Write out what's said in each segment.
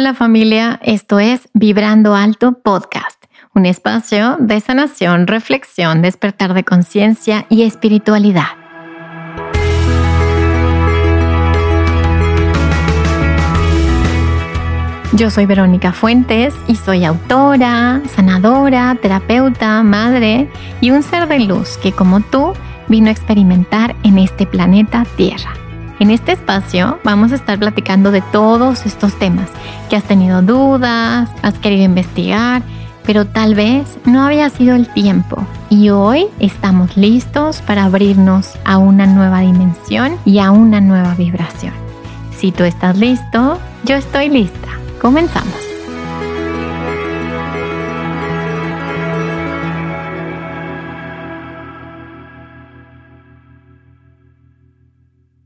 Hola familia, esto es Vibrando Alto Podcast, un espacio de sanación, reflexión, despertar de conciencia y espiritualidad. Yo soy Verónica Fuentes y soy autora, sanadora, terapeuta, madre y un ser de luz que, como tú, vino a experimentar en este planeta Tierra. En este espacio vamos a estar platicando de todos estos temas que has tenido dudas, has querido investigar, pero tal vez no había sido el tiempo. Y hoy estamos listos para abrirnos a una nueva dimensión y a una nueva vibración. Si tú estás listo, yo estoy lista. Comenzamos.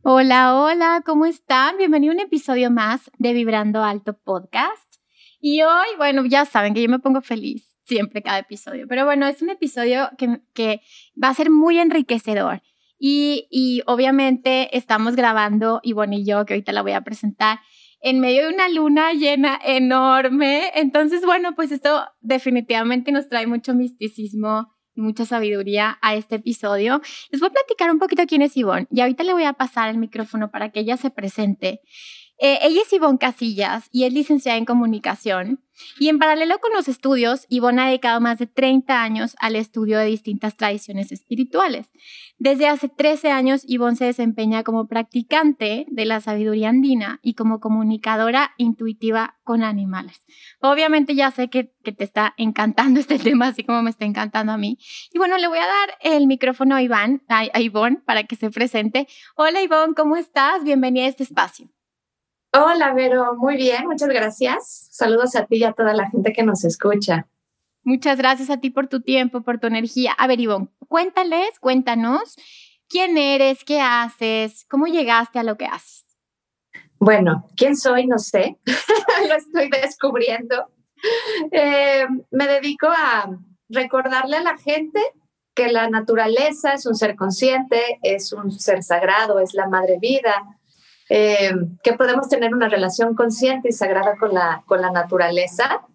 Hola, hola, ¿cómo están? Bienvenido a un episodio más de Vibrando Alto Podcast. Y hoy, bueno, ya saben que yo me pongo feliz siempre cada episodio, pero bueno, es un episodio que va a ser muy enriquecedor. Y obviamente estamos grabando, Ivonne y yo, que ahorita la voy a presentar, en medio de una luna llena enorme. Entonces, bueno, pues esto definitivamente nos trae mucho misticismo y mucha sabiduría a este episodio. Les voy a platicar un poquito quién es Ivonne y ahorita le voy a pasar el micrófono para que ella se presente. Ella es Ivonne Casillas y es licenciada en comunicación. Y en paralelo con los estudios, Ivonne ha dedicado más de 30 años al estudio de distintas tradiciones espirituales. Desde hace 13 años, Ivonne se desempeña como practicante de la sabiduría andina y como comunicadora intuitiva con animales. Obviamente ya sé que te está encantando este tema, así como me está encantando a mí. Y bueno, le voy a dar el micrófono a Ivonne para que se presente. Hola Ivonne, ¿cómo estás? Bienvenida a este espacio. Hola, Vero. Muy bien, muchas gracias. Saludos a ti y a toda la gente que nos escucha. Muchas gracias a ti por tu tiempo, por tu energía. A ver, Ivonne, cuéntanos, ¿quién eres? ¿Qué haces? ¿Cómo llegaste a lo que haces? Bueno, ¿quién soy? No sé. Lo estoy descubriendo. Me dedico a recordarle a la gente que la naturaleza es un ser consciente, es un ser sagrado, es la madre vida. Que podemos tener una relación consciente y sagrada con la naturaleza.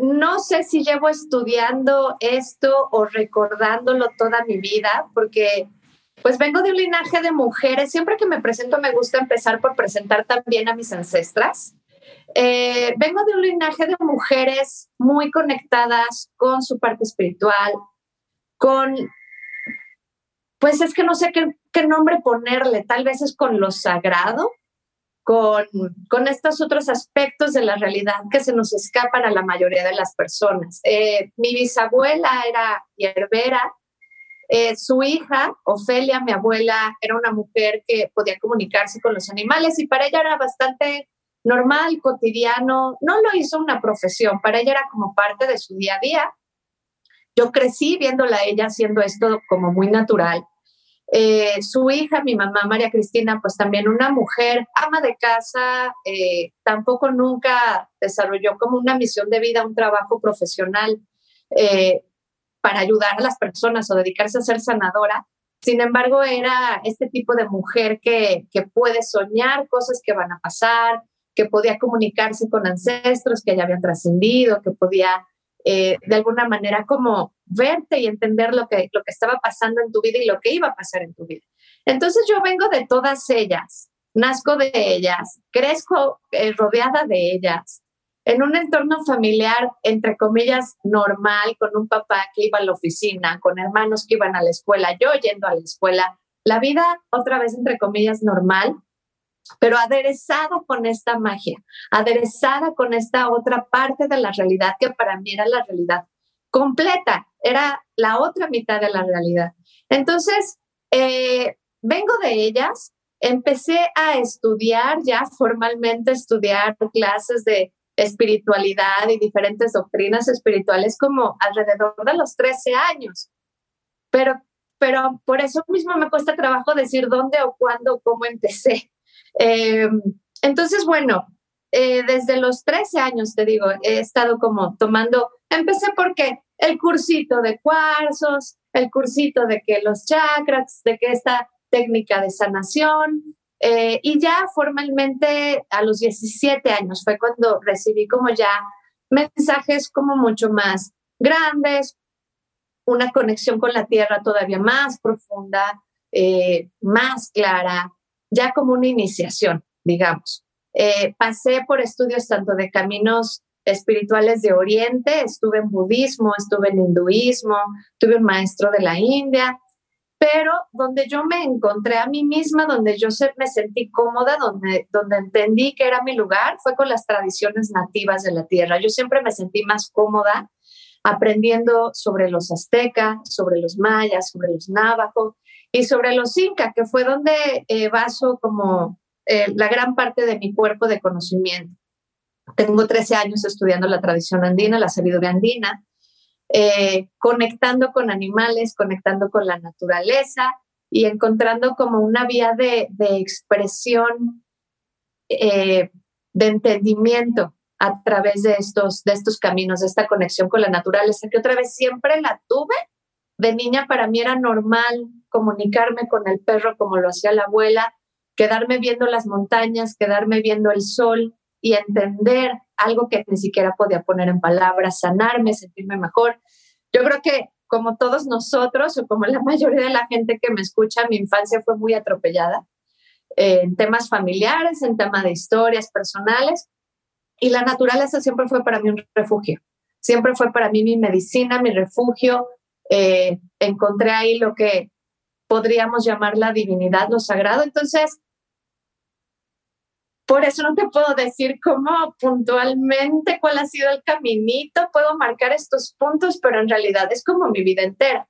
No sé si llevo estudiando esto o recordándolo toda mi vida, porque pues vengo de un linaje de mujeres. Siempre que me presento me gusta empezar por presentar también a mis ancestras. Vengo de un linaje de mujeres muy conectadas con su parte espiritual, con... Pues es que no sé qué nombre ponerle, tal vez es con lo sagrado, con estos otros aspectos de la realidad que se nos escapan a la mayoría de las personas. Mi bisabuela era hierbera, su hija, Ofelia, mi abuela, era una mujer que podía comunicarse con los animales y para ella era bastante normal, cotidiano, no lo hizo una profesión, para ella era como parte de su día a día. Yo crecí viéndola a ella haciendo esto como muy natural. Su hija, mi mamá, María Cristina, pues también una mujer ama de casa, tampoco nunca desarrolló como una misión de vida, un trabajo profesional para ayudar a las personas o dedicarse a ser sanadora. Sin embargo, era este tipo de mujer que puede soñar cosas que van a pasar, que podía comunicarse con ancestros que ya habían trascendido, que podía... de alguna manera como verte y entender lo que estaba pasando en tu vida y lo que iba a pasar en tu vida. Entonces yo vengo de todas ellas, nazco de ellas, crezco rodeada de ellas, en un entorno familiar, entre comillas, normal, con un papá que iba a la oficina, con hermanos que iban a la escuela, yo yendo a la escuela, la vida otra vez, entre comillas, normal, pero aderezada con esta magia, aderezada con esta otra parte de la realidad que para mí era la realidad completa, era la otra mitad de la realidad. Entonces, vengo de ellas, empecé a estudiar ya formalmente, estudiar clases de espiritualidad y diferentes doctrinas espirituales como alrededor de los 13 años, pero por eso mismo me cuesta trabajo decir dónde o cuándo o cómo empecé. Entonces, bueno, desde los 13 años, te digo, he estado como tomando, empecé porque el cursito de cuarzos, el cursito de que los chakras, de que esta técnica de sanación, Y ya formalmente a los 17 años fue cuando recibí como ya mensajes como mucho más grandes, una conexión con la tierra todavía más profunda, más clara, ya como una iniciación, digamos. Pasé por estudios tanto de caminos espirituales de Oriente, estuve en budismo, estuve en hinduismo, tuve un maestro de la India, pero donde yo me encontré a mí misma, donde yo me sentí cómoda, donde entendí que era mi lugar, fue con las tradiciones nativas de la tierra. Yo siempre me sentí más cómoda aprendiendo sobre los aztecas, sobre los mayas, sobre los navajos y sobre los incas, que fue donde baso como la gran parte de mi cuerpo de conocimiento. Tengo 13 años estudiando la tradición andina, la sabiduría andina, conectando con animales, conectando con la naturaleza y encontrando como una vía de expresión, de entendimiento a través de estos caminos, de esta conexión con la naturaleza, que otra vez siempre la tuve. De niña para mí era normal comunicarme con el perro como lo hacía la abuela, quedarme viendo las montañas, quedarme viendo el sol, y entender algo que ni siquiera podía poner en palabras, sanarme, sentirme mejor. Yo creo que como todos nosotros, o como la mayoría de la gente que me escucha, mi infancia fue muy atropellada en temas familiares, en temas de historias personales, y la naturaleza siempre fue para mí un refugio, siempre fue para mí mi medicina, mi refugio. Encontré ahí lo que podríamos llamar la divinidad, lo sagrado. Entonces, por eso no te puedo decir cómo puntualmente cuál ha sido el caminito, puedo marcar estos puntos, pero en realidad es como mi vida entera.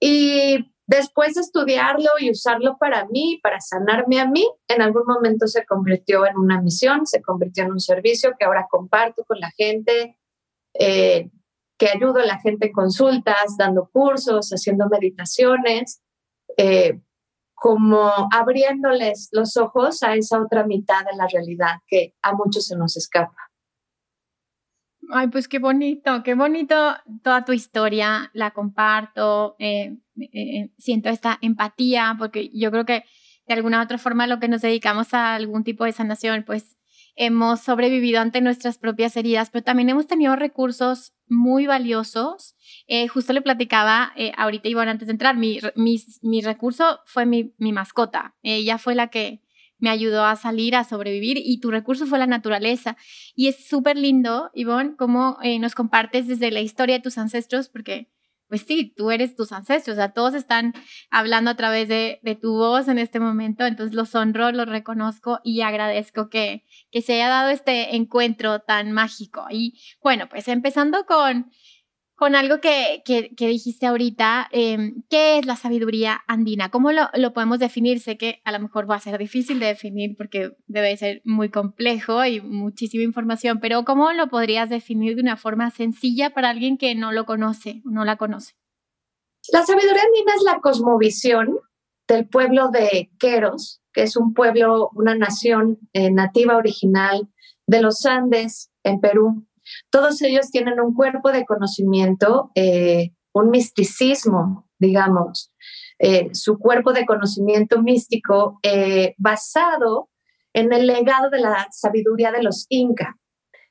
Y después de estudiarlo y usarlo para mí, para sanarme a mí, en algún momento se convirtió en una misión, se convirtió en un servicio que ahora comparto con la gente, que ayudo a la gente en consultas, dando cursos, haciendo meditaciones, como abriéndoles los ojos a esa otra mitad de la realidad que a muchos se nos escapa. Ay, pues qué bonito toda tu historia, la comparto, siento esta empatía, porque yo creo que de alguna u otra forma lo que nos dedicamos a algún tipo de sanación, pues hemos sobrevivido ante nuestras propias heridas, pero también hemos tenido recursos muy valiosos. Justo le platicaba ahorita, Ivonne, antes de entrar, mi recurso fue mi mascota. Ella fue la que me ayudó a salir, a sobrevivir, y tu recurso fue la naturaleza. Y es súper lindo, Ivonne, cómo nos compartes desde la historia de tus ancestros, porque pues sí, tú eres tus ancestros, o sea, todos están hablando a través de tu voz en este momento, entonces los honro, los reconozco y agradezco que se haya dado este encuentro tan mágico. Y bueno, pues empezando con algo que dijiste ahorita, ¿qué es la sabiduría andina? ¿Cómo lo podemos definir? Sé que a lo mejor va a ser difícil de definir porque debe ser muy complejo y muchísima información, pero ¿cómo lo podrías definir de una forma sencilla para alguien que no lo conoce, no la conoce? La sabiduría andina es la cosmovisión del pueblo de Queros, que es un pueblo, una nación nativa original de los Andes en Perú. Todos ellos tienen un cuerpo de conocimiento, un misticismo, digamos, su cuerpo de conocimiento místico basado en el legado de la sabiduría de los Inca.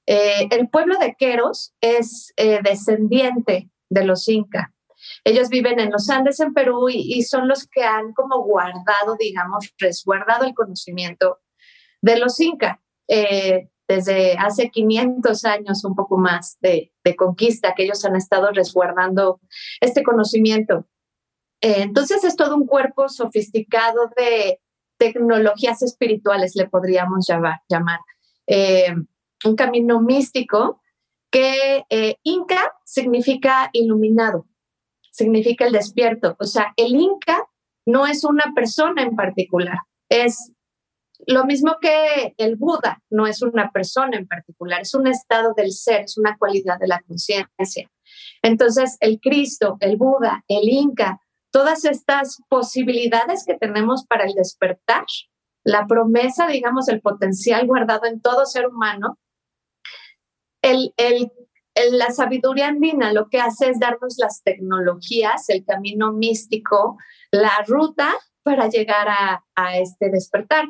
El pueblo de Queros es descendiente de los Inca. Ellos viven en los Andes en Perú y son los que han como guardado, digamos, resguardado el conocimiento de los Inca. Desde hace 500 años, un poco más de conquista, que ellos han estado resguardando este conocimiento. Entonces es todo un cuerpo sofisticado de tecnologías espirituales, le podríamos llamar. Un camino místico que Inca significa iluminado, significa el despierto. O sea, el Inca no es una persona en particular, es lo mismo que el Buda, no es una persona en particular, es un estado del ser, es una cualidad de la conciencia. Entonces, el Cristo, el Buda, el Inca, todas estas posibilidades que tenemos para el despertar, la promesa, digamos, el potencial guardado en todo ser humano, la sabiduría andina lo que hace es darnos las tecnologías, el camino místico, la ruta para llegar a este despertar.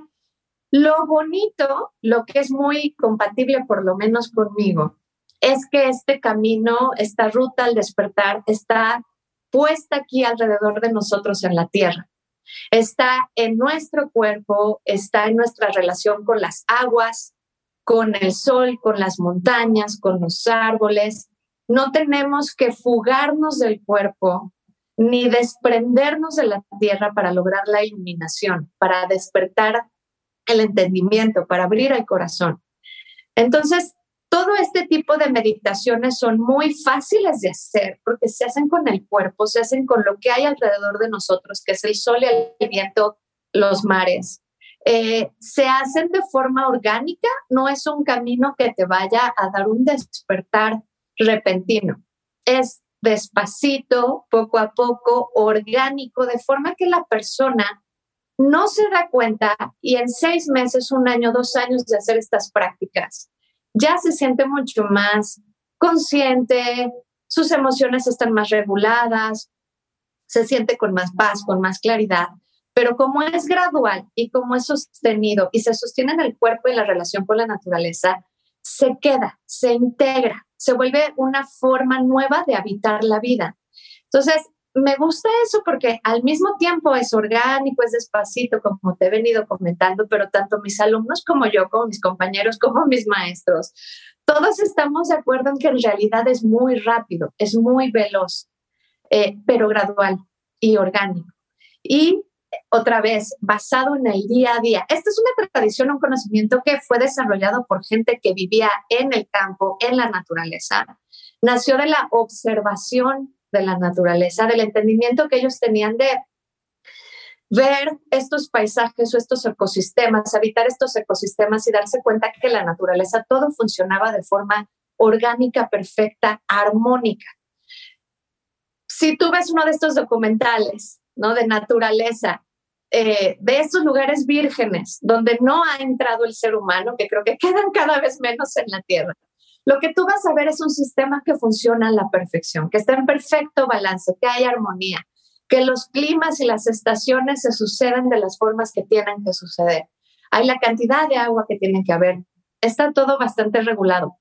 Lo bonito, lo que es muy compatible por lo menos conmigo, es que este camino, esta ruta al despertar está puesta aquí alrededor de nosotros en la tierra. Está en nuestro cuerpo, está en nuestra relación con las aguas, con el sol, con las montañas, con los árboles. No tenemos que fugarnos del cuerpo ni desprendernos de la tierra para lograr la iluminación, para despertar el entendimiento, para abrir el corazón. Entonces, todo este tipo de meditaciones son muy fáciles de hacer porque se hacen con el cuerpo, se hacen con lo que hay alrededor de nosotros, que es el sol, el viento, los mares. Se hacen de forma orgánica, no es un camino que te vaya a dar un despertar repentino. Es despacito, poco a poco, orgánico, de forma que la persona no se da cuenta y en 6 meses, 1 año, 2 años de hacer estas prácticas, ya se siente mucho más consciente, sus emociones están más reguladas, se siente con más paz, con más claridad. Pero como es gradual y como es sostenido y se sostiene en el cuerpo y la relación con la naturaleza, se queda, se integra, se vuelve una forma nueva de habitar la vida. Entonces, me gusta eso porque al mismo tiempo es orgánico, es despacito, como te he venido comentando, pero tanto mis alumnos como yo, como mis compañeros, como mis maestros, todos estamos de acuerdo en que en realidad es muy rápido, es muy veloz, pero gradual y orgánico. Y otra vez, basado en el día a día. Esta es una tradición, un conocimiento que fue desarrollado por gente que vivía en el campo, en la naturaleza. Nació de la observación de la naturaleza, del entendimiento que ellos tenían de ver estos paisajes o estos ecosistemas, habitar estos ecosistemas y darse cuenta que la naturaleza todo funcionaba de forma orgánica, perfecta, armónica. Si tú ves uno de estos documentales, ¿no?, de naturaleza, de estos lugares vírgenes donde no ha entrado el ser humano, que creo que quedan cada vez menos en la tierra, lo que tú vas a ver es un sistema que funciona a la perfección, que está en perfecto balance, que hay armonía, que los climas y las estaciones se suceden de las formas que tienen que suceder, hay la cantidad de agua que tiene que haber, está todo bastante regulado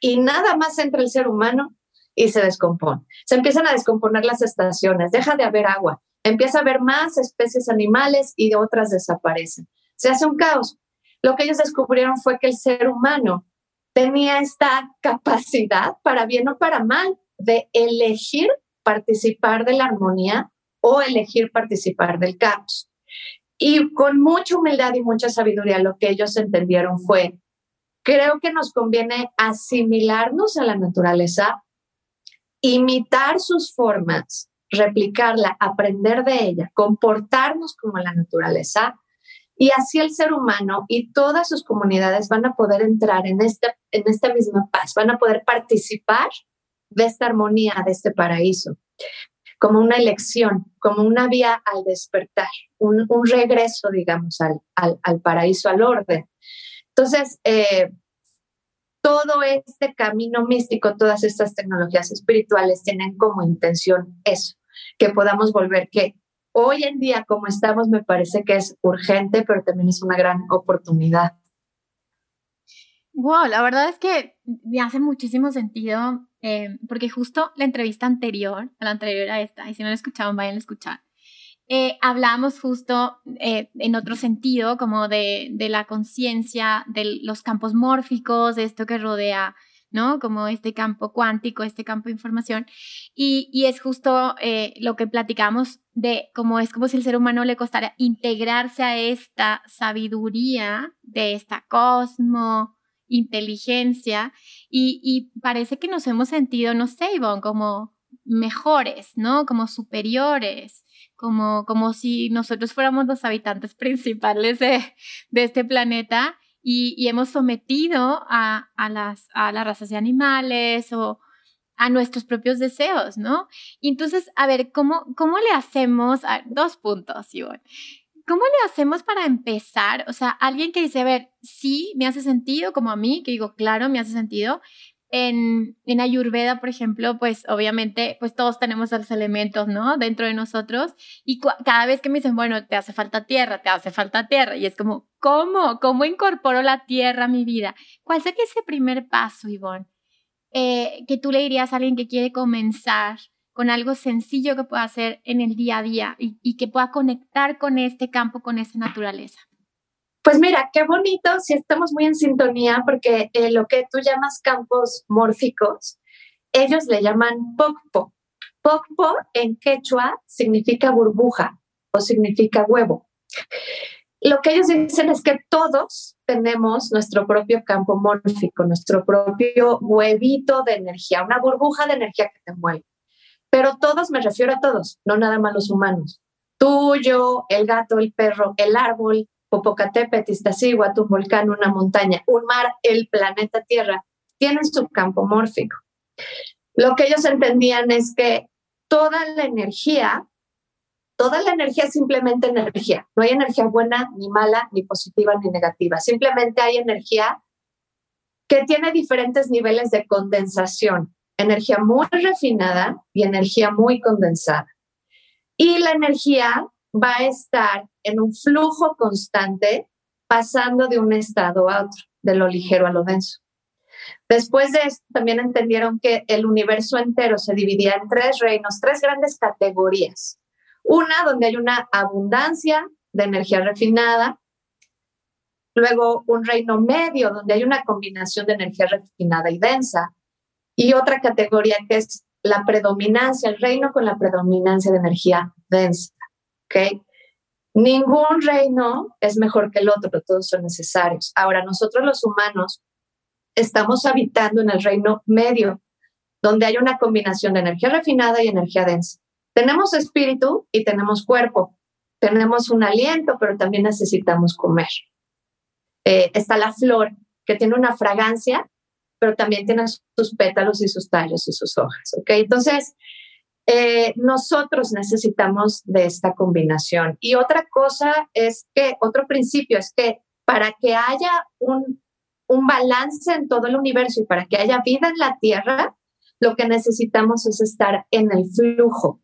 y nada más entra el ser humano y se descompone, se empiezan a descomponer las estaciones, deja de haber agua, empieza a haber más especies animales y otras desaparecen. Se hace un caos. Lo que ellos descubrieron fue que el ser humano tenía esta capacidad, para bien o para mal, de elegir participar de la armonía o elegir participar del caos. Y con mucha humildad y mucha sabiduría lo que ellos entendieron fue, creo que nos conviene asimilarnos a la naturaleza, imitar sus formas, replicarla, aprender de ella, comportarnos como la naturaleza, y así el ser humano y todas sus comunidades van a poder entrar en esta misma paz, van a poder participar de esta armonía, de este paraíso, como una elección, como una vía al despertar, un regreso, digamos, al paraíso, al orden. Entonces, todo este camino místico, todas estas tecnologías espirituales tienen como intención eso, que podamos volver, que hoy en día como estamos me parece que es urgente, pero también es una gran oportunidad. Wow, la verdad es que me hace muchísimo sentido, porque justo la entrevista anterior, a esta, y si no la escucharon, vayan a escuchar. Hablábamos justo en otro sentido, como de la conciencia, de los campos mórficos, de esto que rodea, ¿no? Como este campo cuántico, este campo de información. Y es justo lo que platicamos de cómo es como si el ser humano le costara integrarse a esta sabiduría, de esta cosmo, inteligencia. Y parece que nos hemos sentido, no sé, Ivonne, como mejores, ¿no? Como superiores. Como si nosotros fuéramos los habitantes principales de este planeta y hemos sometido a las razas de animales o a nuestros propios deseos, ¿no? Y entonces, a ver, ¿cómo le hacemos? Dos puntos, Ivonne. ¿Cómo le hacemos para empezar? O sea, alguien que dice, a ver, sí, me hace sentido, como a mí, que digo, claro, me hace sentido, En Ayurveda, por ejemplo, pues obviamente pues todos tenemos los elementos, ¿no?, dentro de nosotros, y cada vez que me dicen, bueno, te hace falta tierra, y es como, ¿cómo incorporo la tierra a mi vida? ¿Cuál sería ese primer paso, Ivonne? Que tú le dirías a alguien que quiere comenzar con algo sencillo que pueda hacer en el día a día y que pueda conectar con este campo, con esa naturaleza. Pues mira, qué bonito si estamos muy en sintonía, porque lo que tú llamas campos mórficos, ellos le llaman pokpo. Pokpo en quechua significa burbuja o significa huevo. Lo que ellos dicen es que todos tenemos nuestro propio campo mórfico, nuestro propio huevito de energía, una burbuja de energía que te mueve. Pero todos, me refiero a todos, no nada más los humanos. Tú, yo, el gato, el perro, el árbol, Popocatépetl, Iztaccíhuatl, un volcán, una montaña, un mar, el planeta Tierra, tienen su campo mórfico. Lo que ellos entendían es que toda la energía es simplemente energía. No hay energía buena, ni mala, ni positiva, ni negativa. Simplemente hay energía que tiene diferentes niveles de condensación. Energía muy refinada y energía muy condensada. Y la energía va a estar en un flujo constante, pasando de un estado a otro, de lo ligero a lo denso. Después de esto, también entendieron que el universo entero se dividía en tres reinos, tres grandes categorías. Una donde hay una abundancia de energía refinada, luego un reino medio donde hay una combinación de energía refinada y densa, y otra categoría que es la predominancia, el reino con la predominancia de energía densa. ¿Okay? Ningún reino es mejor que el otro, todos son necesarios. Ahora, nosotros los humanos estamos habitando en el reino medio, donde hay una combinación de energía refinada y energía densa. Tenemos espíritu y tenemos cuerpo, tenemos un aliento, pero también necesitamos comer. Está la flor, que tiene una fragancia, pero también tiene sus pétalos y sus tallos y sus hojas. ¿Okay? Entonces, nosotros necesitamos de esta combinación. Y otra cosa es que, otro principio es que para que haya un balance en todo el universo y para que haya vida en la Tierra, lo que necesitamos es estar en el flujo.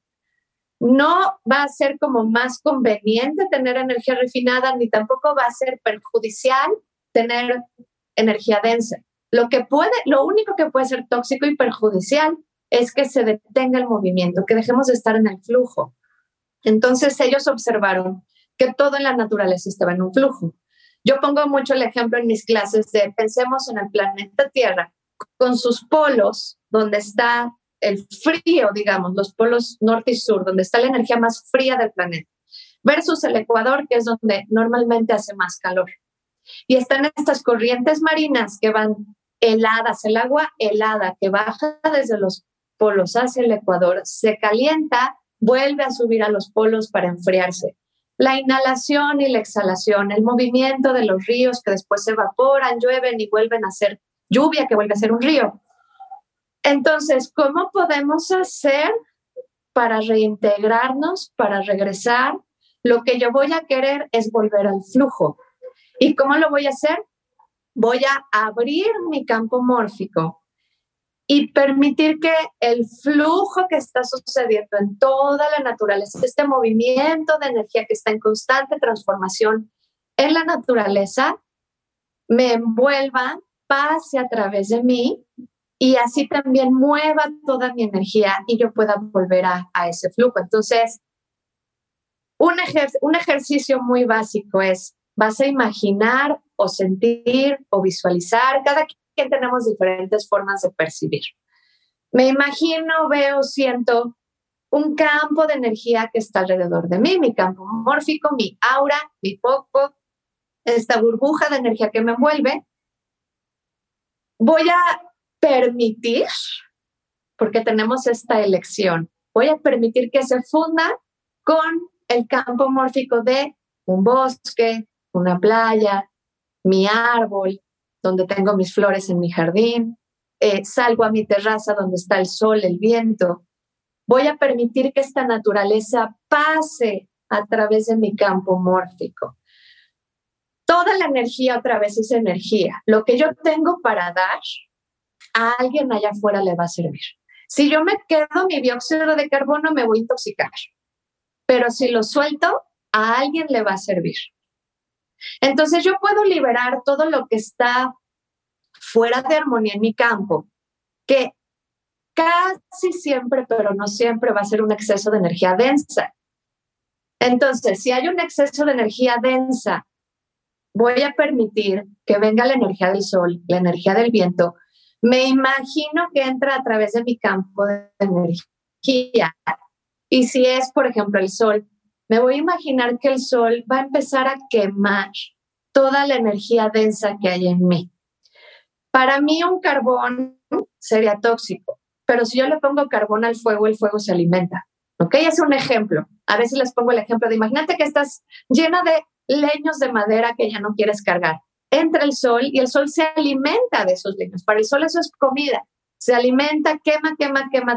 No va a ser como más conveniente tener energía refinada, ni tampoco va a ser perjudicial tener energía densa. Lo único que puede ser tóxico y perjudicial es que se detenga el movimiento, que dejemos de estar en el flujo. Entonces ellos observaron que todo en la naturaleza estaba en un flujo. Yo pongo mucho el ejemplo en mis clases de pensemos en el planeta Tierra, con sus polos, donde está el frío, digamos, los polos norte y sur, donde está la energía más fría del planeta, versus el Ecuador, que es donde normalmente hace más calor. Y están estas corrientes marinas que van heladas, el agua helada que baja desde los polos hacia el Ecuador, se calienta, vuelve a subir a los polos para enfriarse. La inhalación y la exhalación, el movimiento de los ríos que después se evaporan, llueven y vuelven a ser lluvia que vuelve a ser un río. Entonces, ¿cómo podemos hacer para reintegrarnos, para regresar? Lo que yo voy a querer es volver al flujo. ¿Y cómo lo voy a hacer? Voy a abrir mi campo mórfico y permitir que el flujo que está sucediendo en toda la naturaleza, este movimiento de energía que está en constante transformación en la naturaleza, me envuelva, pase a través de mí y así también mueva toda mi energía y yo pueda volver a ese flujo. Entonces, un ejercicio muy básico es, vas a imaginar o sentir o visualizar, cada quien tenemos diferentes formas de percibir. Me imagino, veo, siento un campo de energía que está alrededor de mí, mi campo mórfico, mi aura, mi pokpo, esta burbuja de energía que me envuelve. Voy a permitir, porque tenemos esta elección, voy a permitir que se funda con el campo mórfico de un bosque, una playa, mi árbol, donde tengo mis flores en mi jardín, salgo a mi terraza donde está el sol, el viento. Voy a permitir que esta naturaleza pase a través de mi campo mórfico. Toda la energía otra vez es energía. Lo que yo tengo para dar, a alguien allá afuera le va a servir. Si yo me quedo, mi dióxido de carbono me voy a intoxicar, pero si lo suelto, a alguien le va a servir. Entonces yo puedo liberar todo lo que está fuera de armonía en mi campo, que casi siempre, pero no siempre, va a ser un exceso de energía densa. Entonces, si hay un exceso de energía densa, voy a permitir que venga la energía del sol, la energía del viento. Me imagino que entra a través de mi campo de energía. Y si es, por ejemplo, el sol, me voy a imaginar que el sol va a empezar a quemar toda la energía densa que hay en mí. Para mí un carbón sería tóxico, pero si yo le pongo carbón al fuego, el fuego se alimenta. ¿Ok? Es un ejemplo. A veces les pongo el ejemplo de imagínate que estás llena de leños de madera que ya no quieres cargar. Entra el sol y el sol se alimenta de esos leños. Para el sol eso es comida. Se alimenta, quema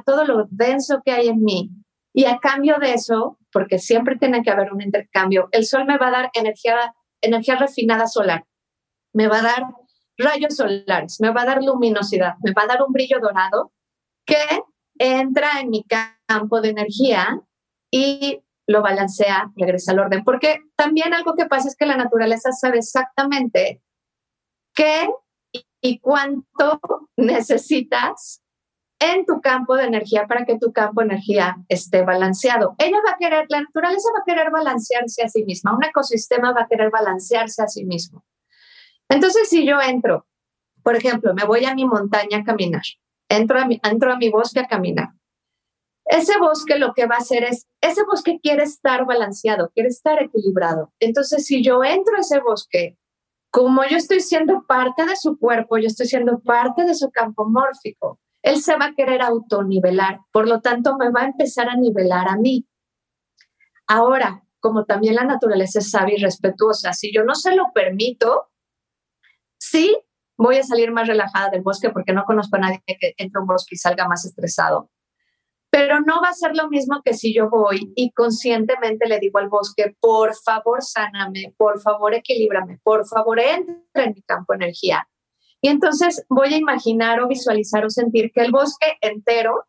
todo lo denso que hay en mí. Y a cambio de eso, porque siempre tiene que haber un intercambio, el sol me va a dar energía refinada solar. Me va a dar rayos solares, me va a dar luminosidad, me va a dar un brillo dorado que entra en mi campo de energía y lo balancea, regresa al orden. Porque también algo que pasa es que la naturaleza sabe exactamente qué y cuánto necesitas en tu campo de energía para que tu campo de energía esté balanceado. La naturaleza va a querer balancearse a sí misma, un ecosistema va a querer balancearse a sí mismo. Entonces, si yo entro, por ejemplo, me voy a mi montaña a caminar, entro a mi bosque a caminar. Ese bosque lo que va a hacer es, ese bosque quiere estar balanceado, quiere estar equilibrado. Entonces, si yo entro a ese bosque, como yo estoy siendo parte de su cuerpo, yo estoy siendo parte de su campo mórfico, él se va a querer autonivelar, por lo tanto me va a empezar a nivelar a mí. Ahora, como también la naturaleza es sabia y respetuosa, si yo no se lo permito, sí, voy a salir más relajada del bosque porque no conozco a nadie que entre a un bosque y salga más estresado. Pero no va a ser lo mismo que si yo voy y conscientemente le digo al bosque, por favor, sáname, por favor, equilíbrame, por favor, entra en mi campo de energía. Y entonces voy a imaginar o visualizar o sentir que el bosque entero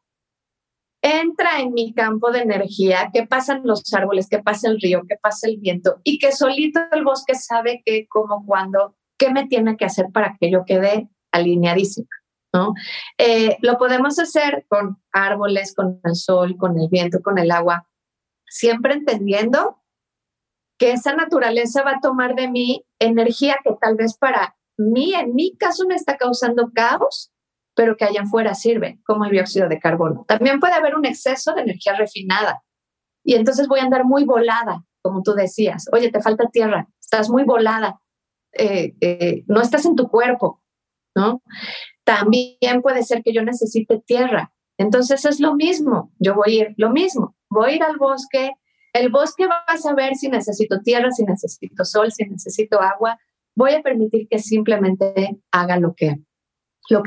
entra en mi campo de energía, que pasan los árboles, que pasa el río, que pasa el viento y que solito el bosque sabe qué, cómo, cuándo, qué me tiene que hacer para que yo quede alineadísima, ¿no? Lo podemos hacer con árboles, con el sol, con el viento, con el agua, siempre entendiendo que esa naturaleza va a tomar de mí energía que tal vez para mí, en mi caso, me está causando caos, pero que allá afuera sirve, como el dióxido de carbono. También puede haber un exceso de energía refinada y entonces voy a andar muy volada, como tú decías. Oye, te falta tierra, estás muy volada. No estás en tu cuerpo, ¿no? También puede ser que yo necesite tierra. Entonces es lo mismo, yo voy a ir lo mismo, voy a ir al bosque, el bosque va a saber si necesito tierra, si necesito sol, si necesito agua. Voy a permitir que simplemente haga lo que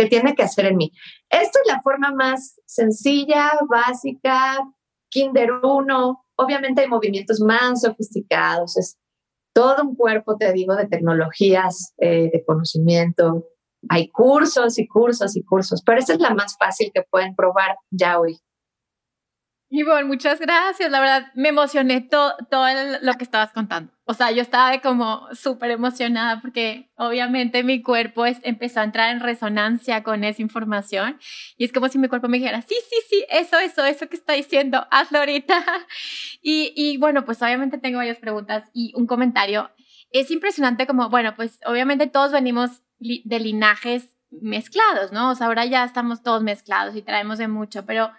tiene que hacer en mí. Esta es la forma más sencilla, básica, Kinder 1. Obviamente hay movimientos más sofisticados, todo un cuerpo, te digo, de tecnologías, de conocimiento. Hay cursos y cursos y cursos, pero esta es la más fácil que pueden probar ya hoy. Ivonne, muchas gracias. La verdad, me emocioné todo lo que estabas contando. O sea, yo estaba como súper emocionada porque obviamente mi cuerpo empezó a entrar en resonancia con esa información y es como si mi cuerpo me dijera, sí, eso que está diciendo, hazlo ahorita. Y bueno, pues obviamente tengo varias preguntas y un comentario. Es impresionante como, bueno, pues obviamente todos venimos de linajes mezclados, ¿no? O sea, ahora ya estamos todos mezclados y traemos de mucho, pero...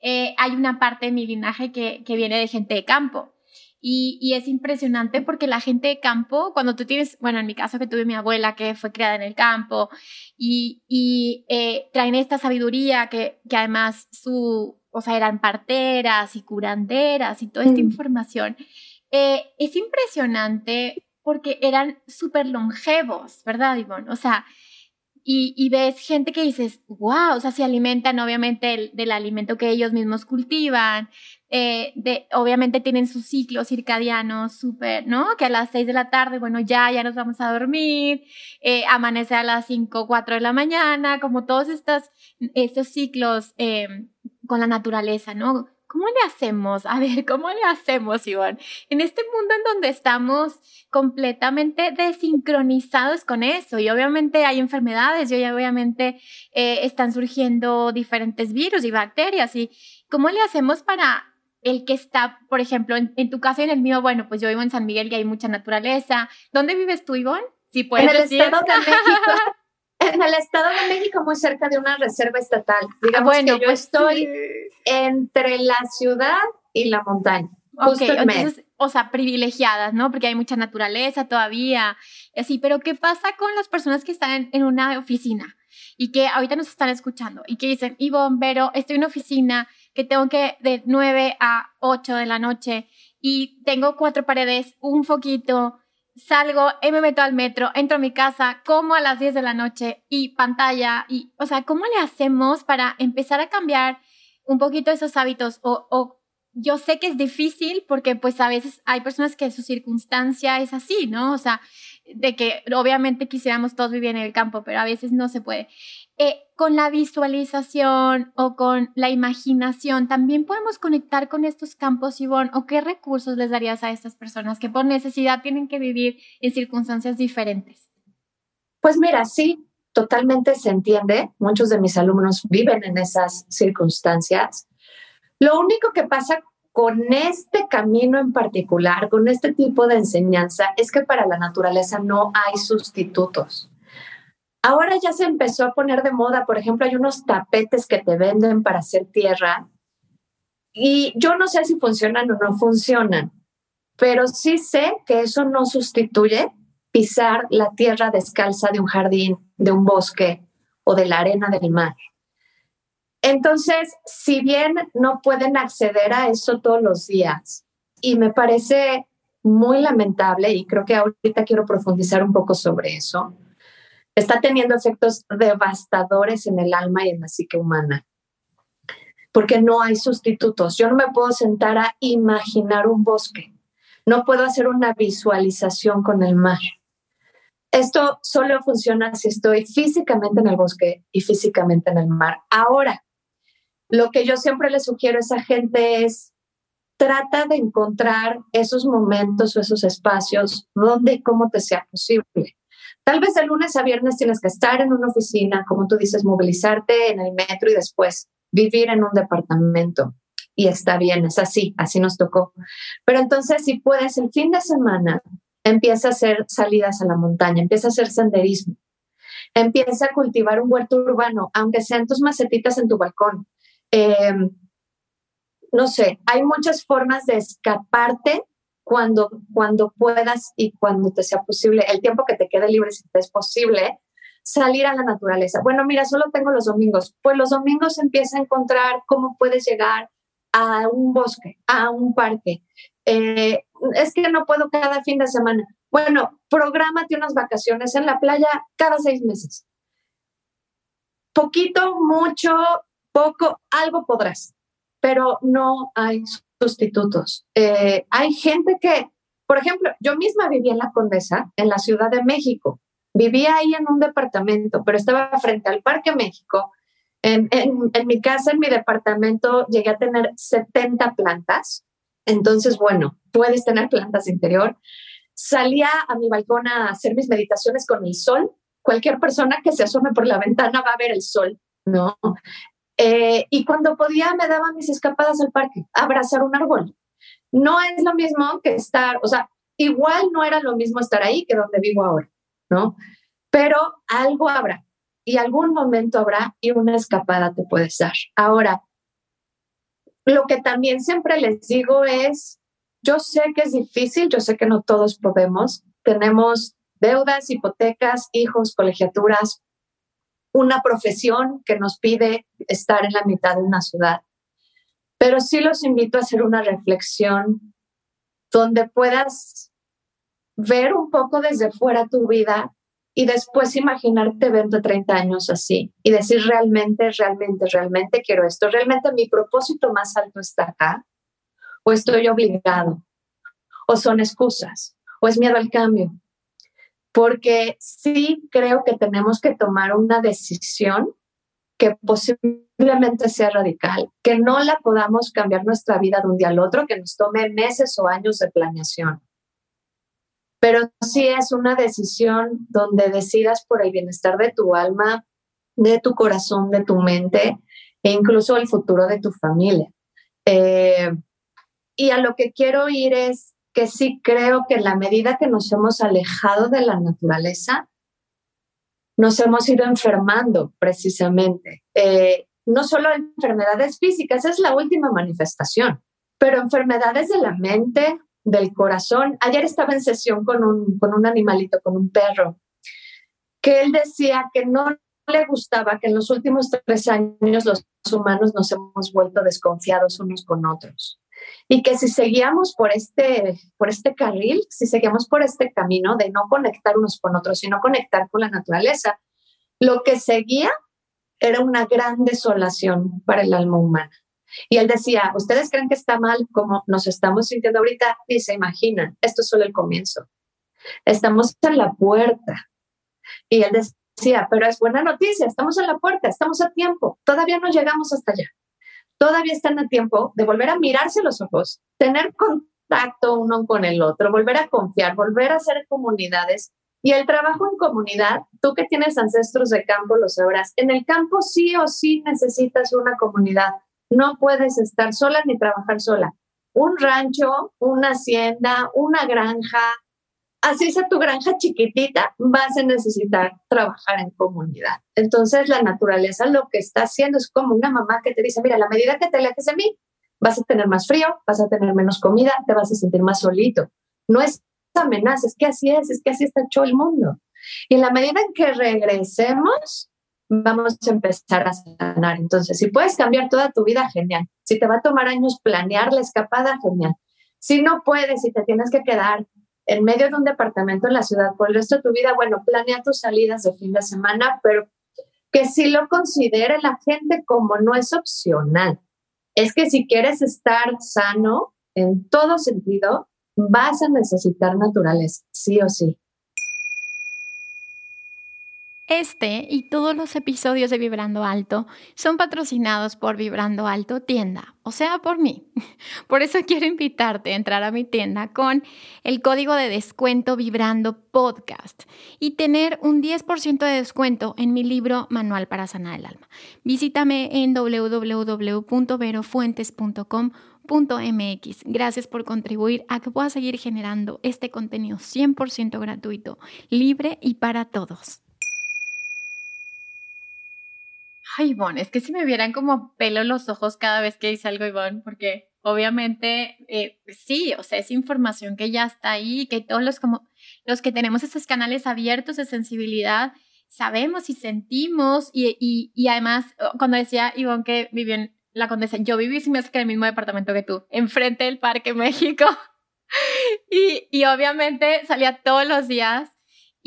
hay una parte de mi linaje que viene de gente de campo y es impresionante porque la gente de campo, cuando tú tienes, bueno, en mi caso que tuve mi abuela que fue criada en el campo y traen esta sabiduría que además eran parteras y curanderas y toda esta información, es impresionante porque eran súper longevos, ¿verdad, Ivonne? O sea, Y ves gente que dices, wow, o sea, se alimentan obviamente del alimento que ellos mismos cultivan, obviamente tienen sus ciclos circadianos súper, ¿no? Que a las 6 de la tarde, bueno, ya nos vamos a dormir, amanece a las 5, 4 de la mañana, como todos estos ciclos con la naturaleza, ¿no? ¿Cómo le hacemos? A ver, ¿cómo le hacemos, Ivonne? En este mundo en donde estamos completamente desincronizados con eso, y obviamente hay enfermedades, y obviamente están surgiendo diferentes virus y bacterias, y ¿cómo le hacemos para el que está, por ejemplo, en tu caso y en el mío? Bueno, pues yo vivo en San Miguel y hay mucha naturaleza. ¿Dónde vives tú, Ivonne? Si puedes decir. En el Estado de México. En el Estado de México, muy cerca de una reserva estatal. Digamos que yo estoy entre la ciudad y la montaña. Ok, entonces, o sea, privilegiadas, ¿no? Porque hay mucha naturaleza todavía, así. Pero ¿qué pasa con las personas que están en una oficina y que ahorita nos están escuchando y que dicen, Ivonne, pero estoy en una oficina que tengo que de 9 a 8 de la noche y tengo 4 paredes, un foquito, salgo, me meto al metro, entro a mi casa, como a las 10 de la noche y pantalla? Y, o sea, ¿cómo le hacemos para empezar a cambiar un poquito esos hábitos? O yo sé que es difícil porque pues a veces hay personas que su circunstancia es así, ¿no? O sea, de que obviamente quisiéramos todos vivir en el campo, pero a veces no se puede. Con la visualización o con la imaginación, ¿también podemos conectar con estos campos, Ivonne? ¿O qué recursos les darías a estas personas que por necesidad tienen que vivir en circunstancias diferentes? Pues mira, sí, totalmente se entiende. Muchos de mis alumnos viven en esas circunstancias. Lo único que pasa con este camino en particular, con este tipo de enseñanza, es que para la naturaleza no hay sustitutos. Ahora ya se empezó a poner de moda, por ejemplo, hay unos tapetes que te venden para hacer tierra y yo no sé si funcionan o no funcionan, pero sí sé que eso no sustituye pisar la tierra descalza de un jardín, de un bosque o de la arena del mar. Entonces, si bien no pueden acceder a eso todos los días, y me parece muy lamentable, y creo que ahorita quiero profundizar un poco sobre eso, está teniendo efectos devastadores en el alma y en la psique humana, porque no hay sustitutos. Yo no me puedo sentar a imaginar un bosque, no puedo hacer una visualización con el mar. Esto solo funciona si estoy físicamente en el bosque y físicamente en el mar. Ahora, lo que yo siempre le sugiero a esa gente es trata de encontrar esos momentos o esos espacios donde y cómo te sea posible. Tal vez de lunes a viernes tienes que estar en una oficina, como tú dices, movilizarte en el metro y después vivir en un departamento. Y está bien, es así, así nos tocó. Pero entonces, si puedes, el fin de semana empieza a hacer salidas a la montaña, empieza a hacer senderismo, empieza a cultivar un huerto urbano, aunque sean tus macetitas en tu balcón. No sé, hay muchas formas de escaparte cuando puedas y cuando te sea posible, el tiempo que te quede libre si te es posible, salir a la naturaleza. Bueno, mira, solo tengo los domingos. Pues los domingos empieza a encontrar cómo puedes llegar a un bosque, a un parque. Es que no puedo cada fin de semana. Bueno, prográmate unas vacaciones en la playa cada 6 meses. Poquito, mucho, poco, algo podrás, pero no hay sustitutos. Hay gente que, por ejemplo, yo misma vivía en la Condesa, en la Ciudad de México. Vivía ahí en un departamento, pero estaba frente al Parque México. En mi casa, en mi departamento, llegué a tener 70 plantas. Entonces, bueno, puedes tener plantas interior. Salía a mi balcón a hacer mis meditaciones con el sol. Cualquier persona que se asome por la ventana va a ver el sol, ¿no? Y cuando podía me daba mis escapadas al parque, abrazar un árbol. No es lo mismo que estar, o sea, igual no era lo mismo estar ahí que donde vivo ahora, ¿no? Pero algo habrá y algún momento habrá y una escapada te puedes dar. Ahora, lo que también siempre les digo es, yo sé que es difícil, yo sé que no todos podemos, tenemos deudas, hipotecas, hijos, colegiaturas, una profesión que nos pide estar en la mitad de una ciudad. Pero sí los invito a hacer una reflexión donde puedas ver un poco desde fuera tu vida y después imaginarte dentro de 30 años así y decir realmente quiero esto, realmente mi propósito más alto está acá, o estoy obligado, o son excusas, o es miedo al cambio. Porque sí creo que tenemos que tomar una decisión que posiblemente sea radical, que no la podamos cambiar nuestra vida de un día al otro, que nos tome meses o años de planeación. Pero sí es una decisión donde decidas por el bienestar de tu alma, de tu corazón, de tu mente e incluso el futuro de tu familia. Y a lo que quiero ir es que sí creo que en la medida que nos hemos alejado de la naturaleza, nos hemos ido enfermando precisamente. No solo enfermedades físicas, es la última manifestación, pero enfermedades de la mente, del corazón. Ayer estaba en sesión con un animalito, con un perro, que él decía que no le gustaba que en los últimos 3 años los humanos nos hemos vuelto desconfiados unos con otros y que si seguíamos por este carril, si seguíamos por este camino de no conectar unos con otros, sino conectar con la naturaleza, lo que seguía era una gran desolación para el alma humana. Y él decía, ¿ustedes creen que está mal como nos estamos sintiendo ahorita? Ni se imaginan, esto es solo el comienzo. Estamos en la puerta. Y él decía, pero es buena noticia, estamos en la puerta, estamos a tiempo, todavía no llegamos hasta allá. Todavía están a tiempo de volver a mirarse los ojos, tener contacto uno con el otro, volver a confiar, volver a hacer comunidades. Y el trabajo en comunidad, tú que tienes ancestros de campo lo sabrás, en el campo sí o sí necesitas una comunidad. No puedes estar sola ni trabajar sola. Un rancho, una hacienda, una granja, así sea tu granja chiquitita, vas a necesitar trabajar en comunidad. Entonces la naturaleza lo que está haciendo es como una mamá que te dice, mira, a la medida que te alejes de mí, vas a tener más frío, vas a tener menos comida, te vas a sentir más solito. No es amenaza, es que así está hecho el mundo. Y en la medida en que regresemos, vamos a empezar a sanar. Entonces, si puedes cambiar toda tu vida, genial. Si te va a tomar años planear la escapada, genial. Si no puedes y te tienes que quedar en medio de un departamento en la ciudad por el resto de tu vida, bueno, planea tus salidas de fin de semana, pero que sí lo considere la gente como no es opcional. Es que si quieres estar sano en todo sentido, vas a necesitar naturaleza, sí o sí. Este y todos los episodios de Vibrando Alto son patrocinados por Vibrando Alto Tienda, o sea, por mí. Por eso quiero invitarte a entrar a mi tienda con el código de descuento Vibrando Podcast y tener un 10% de descuento en mi libro Manual para Sanar el Alma. Visítame en www.verofuentes.com.mx. Gracias por contribuir a que pueda seguir generando este contenido 100% gratuito, libre y para todos. Ay, Ivonne, es que si me vieran como pelo los ojos cada vez que dice algo, Ivonne, porque obviamente sí, o sea, es información que ya está ahí, que todos los que tenemos esos canales abiertos de sensibilidad sabemos y sentimos y además, cuando decía Ivonne que vivió en la Condesa, yo viví, si me hace que en el mismo departamento que tú, enfrente del Parque México y obviamente salía todos los días.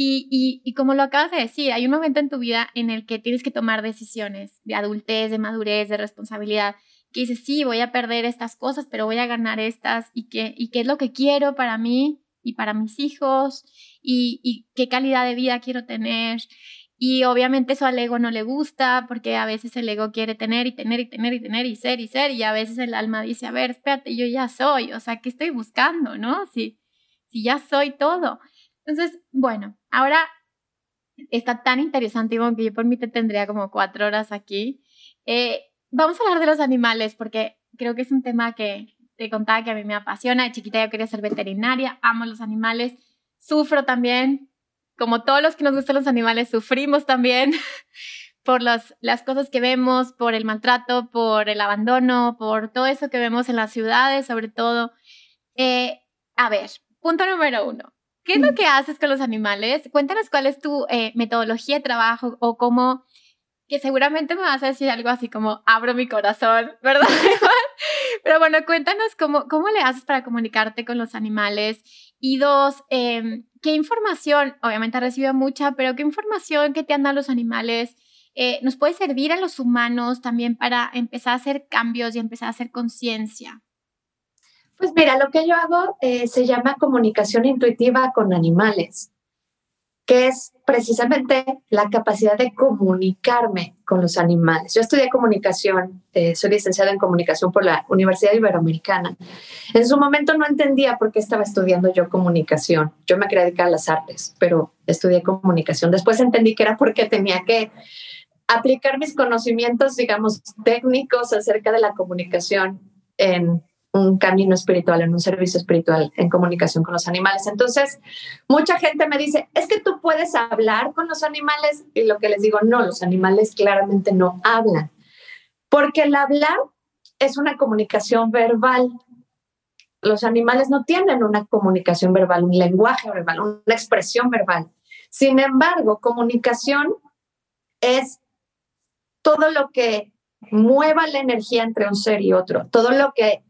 Y como lo acabas de decir, hay un momento en tu vida en el que tienes que tomar decisiones de adultez, de madurez, de responsabilidad, que dices, sí, voy a perder estas cosas, pero voy a ganar estas, y qué es lo que quiero para mí y para mis hijos, y qué calidad de vida quiero tener. Y obviamente eso al ego no le gusta, porque a veces el ego quiere tener y ser, y a veces el alma dice, a ver, espérate, yo ya soy, o sea, ¿qué estoy buscando, no? Si ya soy todo. Entonces, bueno, ahora está tan interesante, Ivonne, que yo por mí te tendría como 4 horas aquí. Vamos a hablar de los animales, porque creo que es un tema que te contaba que a mí me apasiona. De chiquita yo quería ser veterinaria, amo los animales, sufro también. Como todos los que nos gustan los animales, sufrimos también por las cosas que vemos, por el maltrato, por el abandono, por todo eso que vemos en las ciudades, sobre todo. A ver, punto número 1. ¿Qué es lo que haces con los animales? Cuéntanos cuál es tu metodología de trabajo o cómo, que seguramente me vas a decir algo así como abro mi corazón, ¿verdad? Pero bueno, cuéntanos cómo le haces para comunicarte con los animales Y dos, ¿qué información? Obviamente has recibido mucha, pero ¿qué información que te han dado los animales nos puede servir a los humanos también para empezar a hacer cambios y empezar a hacer conciencia? Pues mira, lo que yo hago se llama comunicación intuitiva con animales, que es precisamente la capacidad de comunicarme con los animales. Yo estudié comunicación, soy licenciada en comunicación por la Universidad Iberoamericana. En su momento no entendía por qué estaba estudiando yo comunicación. Yo me quería dedicar a las artes, pero estudié comunicación. Después entendí que era porque tenía que aplicar mis conocimientos, digamos, técnicos acerca de la comunicación en un camino espiritual, en un servicio espiritual, en comunicación con los animales. Entonces, mucha gente me dice, es que tú puedes hablar con los animales, y lo que les digo, no, los animales claramente no hablan, porque el hablar es una comunicación verbal. Los animales no tienen una comunicación verbal, un lenguaje verbal, una expresión verbal. Sin embargo, comunicación es todo lo que mueva la energía entre un ser y otro, todo lo que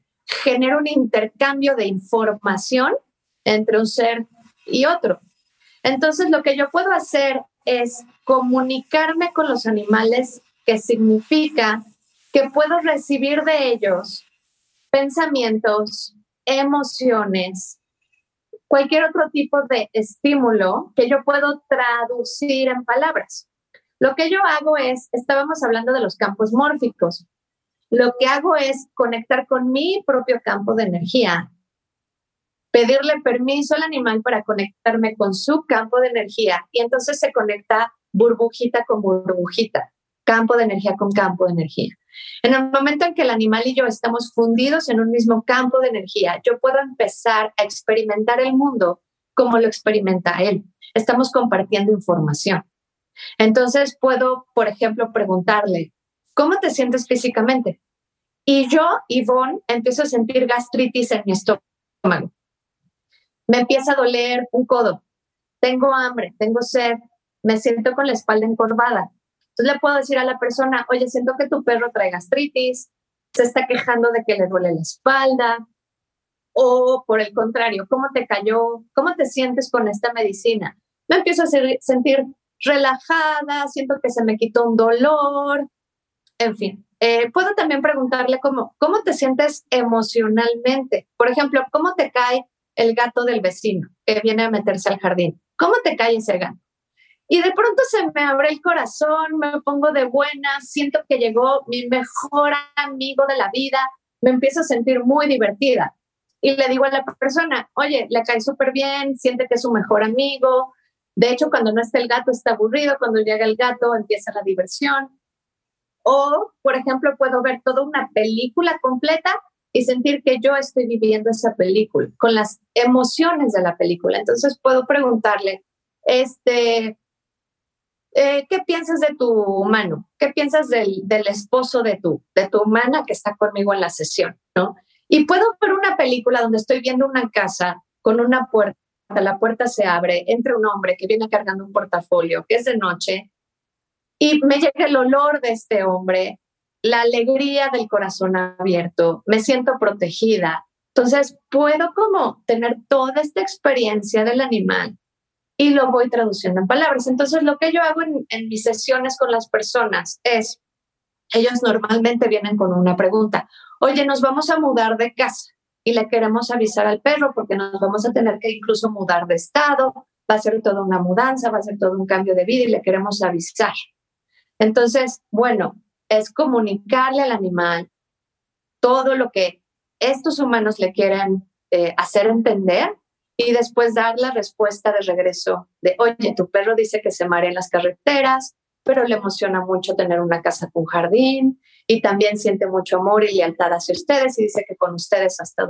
genera un intercambio de información entre un ser y otro. Entonces, lo que yo puedo hacer es comunicarme con los animales, que significa que puedo recibir de ellos pensamientos, emociones, cualquier otro tipo de estímulo que yo puedo traducir en palabras. Lo que yo hago es, estábamos hablando de los campos mórficos, lo que hago es conectar con mi propio campo de energía, pedirle permiso al animal para conectarme con su campo de energía, y entonces se conecta burbujita con burbujita, campo de energía con campo de energía. En el momento en que el animal y yo estamos fundidos en un mismo campo de energía, yo puedo empezar a experimentar el mundo como lo experimenta él. Estamos compartiendo información. Entonces puedo, por ejemplo, preguntarle, ¿cómo te sientes físicamente? Y yo, Ivonne, empiezo a sentir gastritis en mi estómago. Me empieza a doler un codo. Tengo hambre, tengo sed, me siento con la espalda encorvada. Entonces le puedo decir a la persona, oye, siento que tu perro trae gastritis, se está quejando de que le duele la espalda. O por el contrario, ¿cómo te cayó? ¿Cómo te sientes con esta medicina? Me empiezo a sentir relajada, siento que se me quitó un dolor. En fin, puedo también preguntarle cómo te sientes emocionalmente. Por ejemplo, ¿cómo te cae el gato del vecino que viene a meterse al jardín? ¿Cómo te cae ese gato? Y de pronto se me abre el corazón, me pongo de buena, siento que llegó mi mejor amigo de la vida, me empiezo a sentir muy divertida. Y le digo a la persona, oye, le cae súper bien, siente que es su mejor amigo. De hecho, cuando no está el gato está aburrido, cuando llega el gato empieza la diversión. O, por ejemplo, puedo ver toda una película completa y sentir que yo estoy viviendo esa película, con las emociones de la película. Entonces puedo preguntarle, ¿qué piensas de tu humano? ¿Qué piensas del esposo de tu humana que está conmigo en la sesión, ¿no? Y puedo ver una película donde estoy viendo una casa con una puerta, la puerta se abre, entra un hombre que viene cargando un portafolio, que es de noche, y me llega el olor de este hombre, la alegría del corazón abierto, me siento protegida. Entonces puedo como tener toda esta experiencia del animal y lo voy traduciendo en palabras. Entonces lo que yo hago en mis sesiones con las personas es, ellos normalmente vienen con una pregunta. Oye, nos vamos a mudar de casa y le queremos avisar al perro porque nos vamos a tener que incluso mudar de estado. Va a ser toda una mudanza, va a ser todo un cambio de vida y le queremos avisar. Entonces, bueno, es comunicarle al animal todo lo que estos humanos le quieren hacer entender y después dar la respuesta de regreso de, oye, tu perro dice que se marea en las carreteras, pero le emociona mucho tener una casa con jardín y también siente mucho amor y lealtad hacia ustedes y dice que con ustedes hasta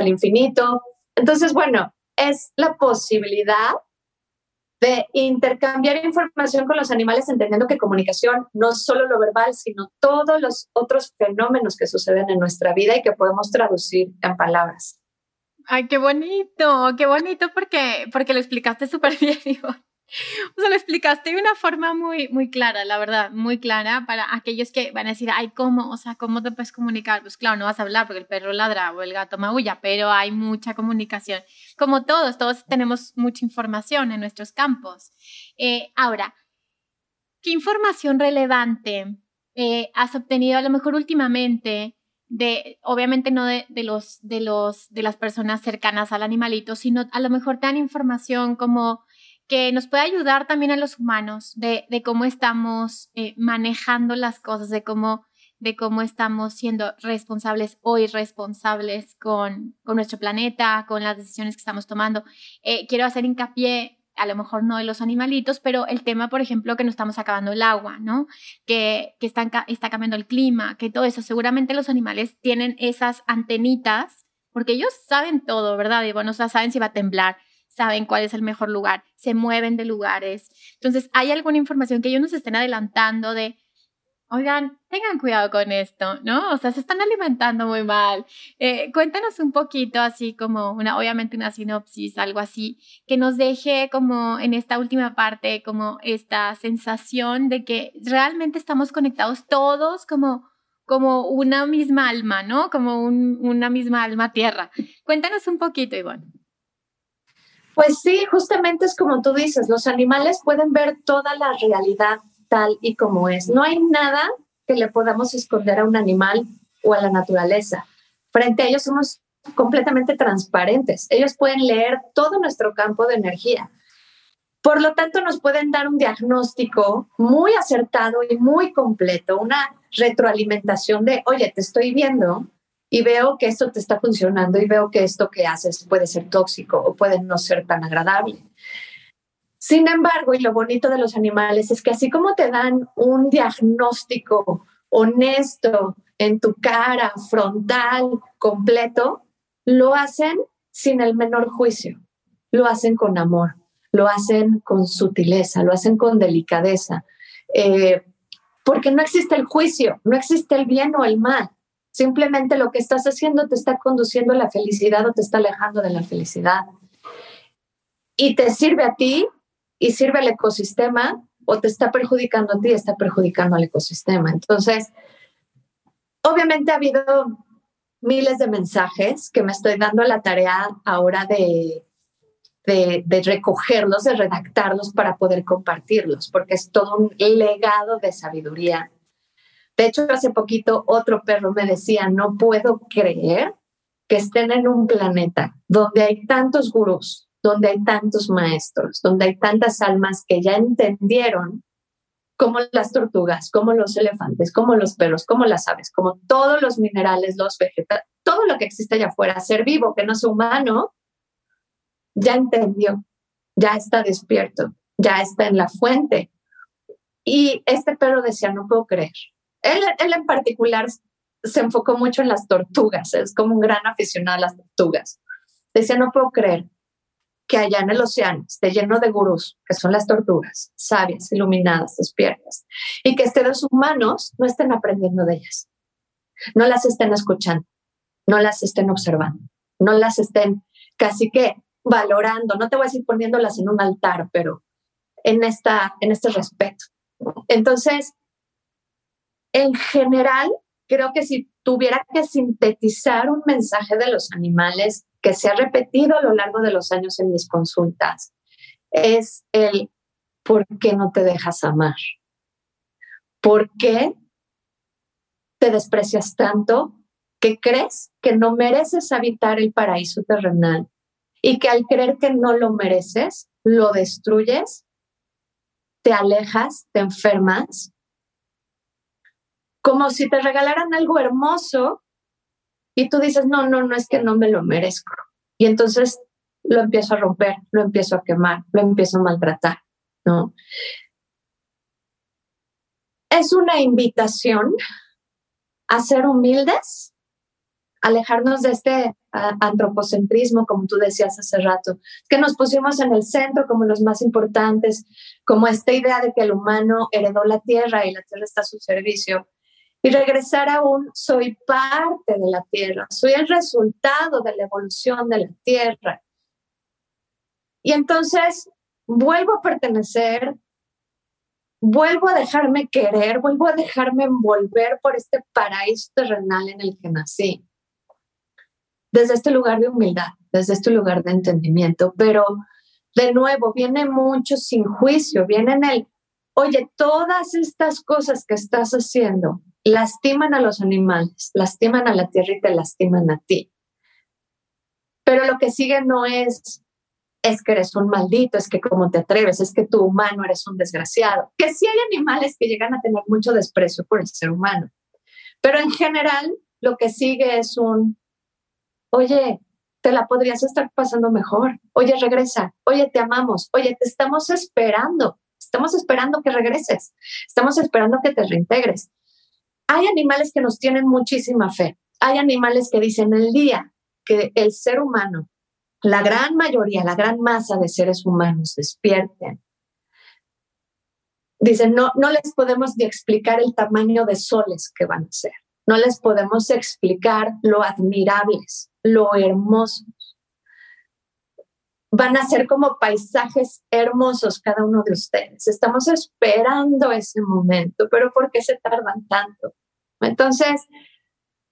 el infinito. Entonces, bueno, es la posibilidad de intercambiar información con los animales, entendiendo que comunicación no es solo lo verbal, sino todos los otros fenómenos que suceden en nuestra vida y que podemos traducir en palabras. ¡Ay, qué bonito! ¡Qué bonito! Porque lo explicaste súper bien, Ivonne. O sea, lo explicaste de una forma muy, muy clara, la verdad, muy clara para aquellos que van a decir, ay, ¿cómo? O sea, ¿cómo te puedes comunicar? Pues claro, no vas a hablar porque el perro ladra o el gato maulla, pero hay mucha comunicación. Como todos tenemos mucha información en nuestros campos. Ahora, ¿qué información relevante has obtenido a lo mejor últimamente? Obviamente no de las personas cercanas al animalito, sino a lo mejor te dan información como que nos puede ayudar también a los humanos de cómo estamos manejando las cosas, de cómo estamos siendo responsables o irresponsables con nuestro planeta, con las decisiones que estamos tomando. Quiero hacer hincapié, a lo mejor no de los animalitos, pero el tema, por ejemplo, que no estamos acabando el agua, ¿no? Que está cambiando el clima, que todo eso. Seguramente los animales tienen esas antenitas, porque ellos saben todo, ¿verdad? Y bueno, o sea, saben si va a temblar, saben cuál es el mejor lugar, se mueven de lugares. Entonces, ¿hay alguna información que ellos nos estén adelantando de, oigan, tengan cuidado con esto, ¿no? O sea, se están alimentando muy mal. Cuéntanos un poquito, así como obviamente una sinopsis, algo así, que nos deje como en esta última parte, como esta sensación de que realmente estamos conectados todos como una misma alma, ¿no? Como una misma alma tierra. Cuéntanos un poquito, Ivonne. Pues sí, justamente es como tú dices, los animales pueden ver toda la realidad tal y como es. No hay nada que le podamos esconder a un animal o a la naturaleza. Frente a ellos somos completamente transparentes. Ellos pueden leer todo nuestro campo de energía. Por lo tanto, nos pueden dar un diagnóstico muy acertado y muy completo, una retroalimentación de, oye, te estoy viendo y veo que esto te está funcionando y veo que esto que haces puede ser tóxico o puede no ser tan agradable. Sin embargo, y lo bonito de los animales es que así como te dan un diagnóstico honesto en tu cara, frontal, completo, lo hacen sin el menor juicio, lo hacen con amor, lo hacen con sutileza, lo hacen con delicadeza, porque no existe el juicio, no existe el bien o el mal, simplemente lo que estás haciendo te está conduciendo a la felicidad o te está alejando de la felicidad y te sirve a ti y sirve al ecosistema, o te está perjudicando a ti, está perjudicando al ecosistema. Entonces, obviamente ha habido miles de mensajes que me estoy dando la tarea ahora de recogerlos, de redactarlos para poder compartirlos, porque es todo un legado de sabiduría. De hecho, hace poquito otro perro me decía, no puedo creer que estén en un planeta donde hay tantos gurús, donde hay tantos maestros, donde hay tantas almas que ya entendieron cómo las tortugas, cómo los elefantes, cómo los perros, cómo las aves, cómo todos los minerales, los vegetales, todo lo que existe allá afuera, ser vivo que no es humano, ya entendió, ya está despierto, ya está en la fuente. Y este perro decía, no puedo creer. Él en particular se enfocó mucho en las tortugas, es como un gran aficionado a las tortugas. Decía, no puedo creer que allá en el océano esté lleno de gurús, que son las tortugas, sabias, iluminadas, despiertas, y que estos humanos no estén aprendiendo de ellas, no las estén escuchando, no las estén observando, no las estén casi que valorando, no te voy a decir poniéndolas en un altar, pero en este respeto. Entonces, en general, creo que si tuviera que sintetizar un mensaje de los animales que se ha repetido a lo largo de los años en mis consultas, es el ¿por qué no te dejas amar? ¿Por qué te desprecias tanto que crees que no mereces habitar el paraíso terrenal y que al creer que no lo mereces, lo destruyes, te alejas, te enfermas? Como si te regalaran algo hermoso y tú dices, no, es que no me lo merezco. Y entonces lo empiezo a romper, lo empiezo a quemar, lo empiezo a maltratar, ¿no? Es una invitación a ser humildes, alejarnos de este antropocentrismo, como tú decías hace rato, que nos pusimos en el centro como los más importantes, como esta idea de que el humano heredó la tierra y la tierra está a su servicio. Y regresar a soy parte de la tierra, soy el resultado de la evolución de la tierra. Y entonces vuelvo a pertenecer, vuelvo a dejarme querer, vuelvo a dejarme envolver por este paraíso terrenal en el que nací. Desde este lugar de humildad, desde este lugar de entendimiento. Pero, de nuevo, viene mucho sin juicio, viene en el, oye, todas estas cosas que estás haciendo lastiman a los animales, lastiman a la tierra y te lastiman a ti. Pero lo que sigue no es, es que eres un maldito, es que cómo te atreves, es que tu humano eres un desgraciado. Que sí hay animales que llegan a tener mucho desprecio por el ser humano. Pero en general, lo que sigue es un, oye, te la podrías estar pasando mejor. Oye, regresa. Oye, te amamos. Oye, te estamos esperando. Estamos esperando que regreses. Estamos esperando que te reintegres. Hay animales que nos tienen muchísima fe. Hay animales que dicen el día que el ser humano, la gran mayoría, la gran masa de seres humanos despierten. Dicen, no les podemos ni explicar el tamaño de soles que van a ser. No les podemos explicar lo admirables, lo hermosos. Van a ser como paisajes hermosos cada uno de ustedes. Estamos esperando ese momento, pero ¿por qué se tardan tanto? Entonces,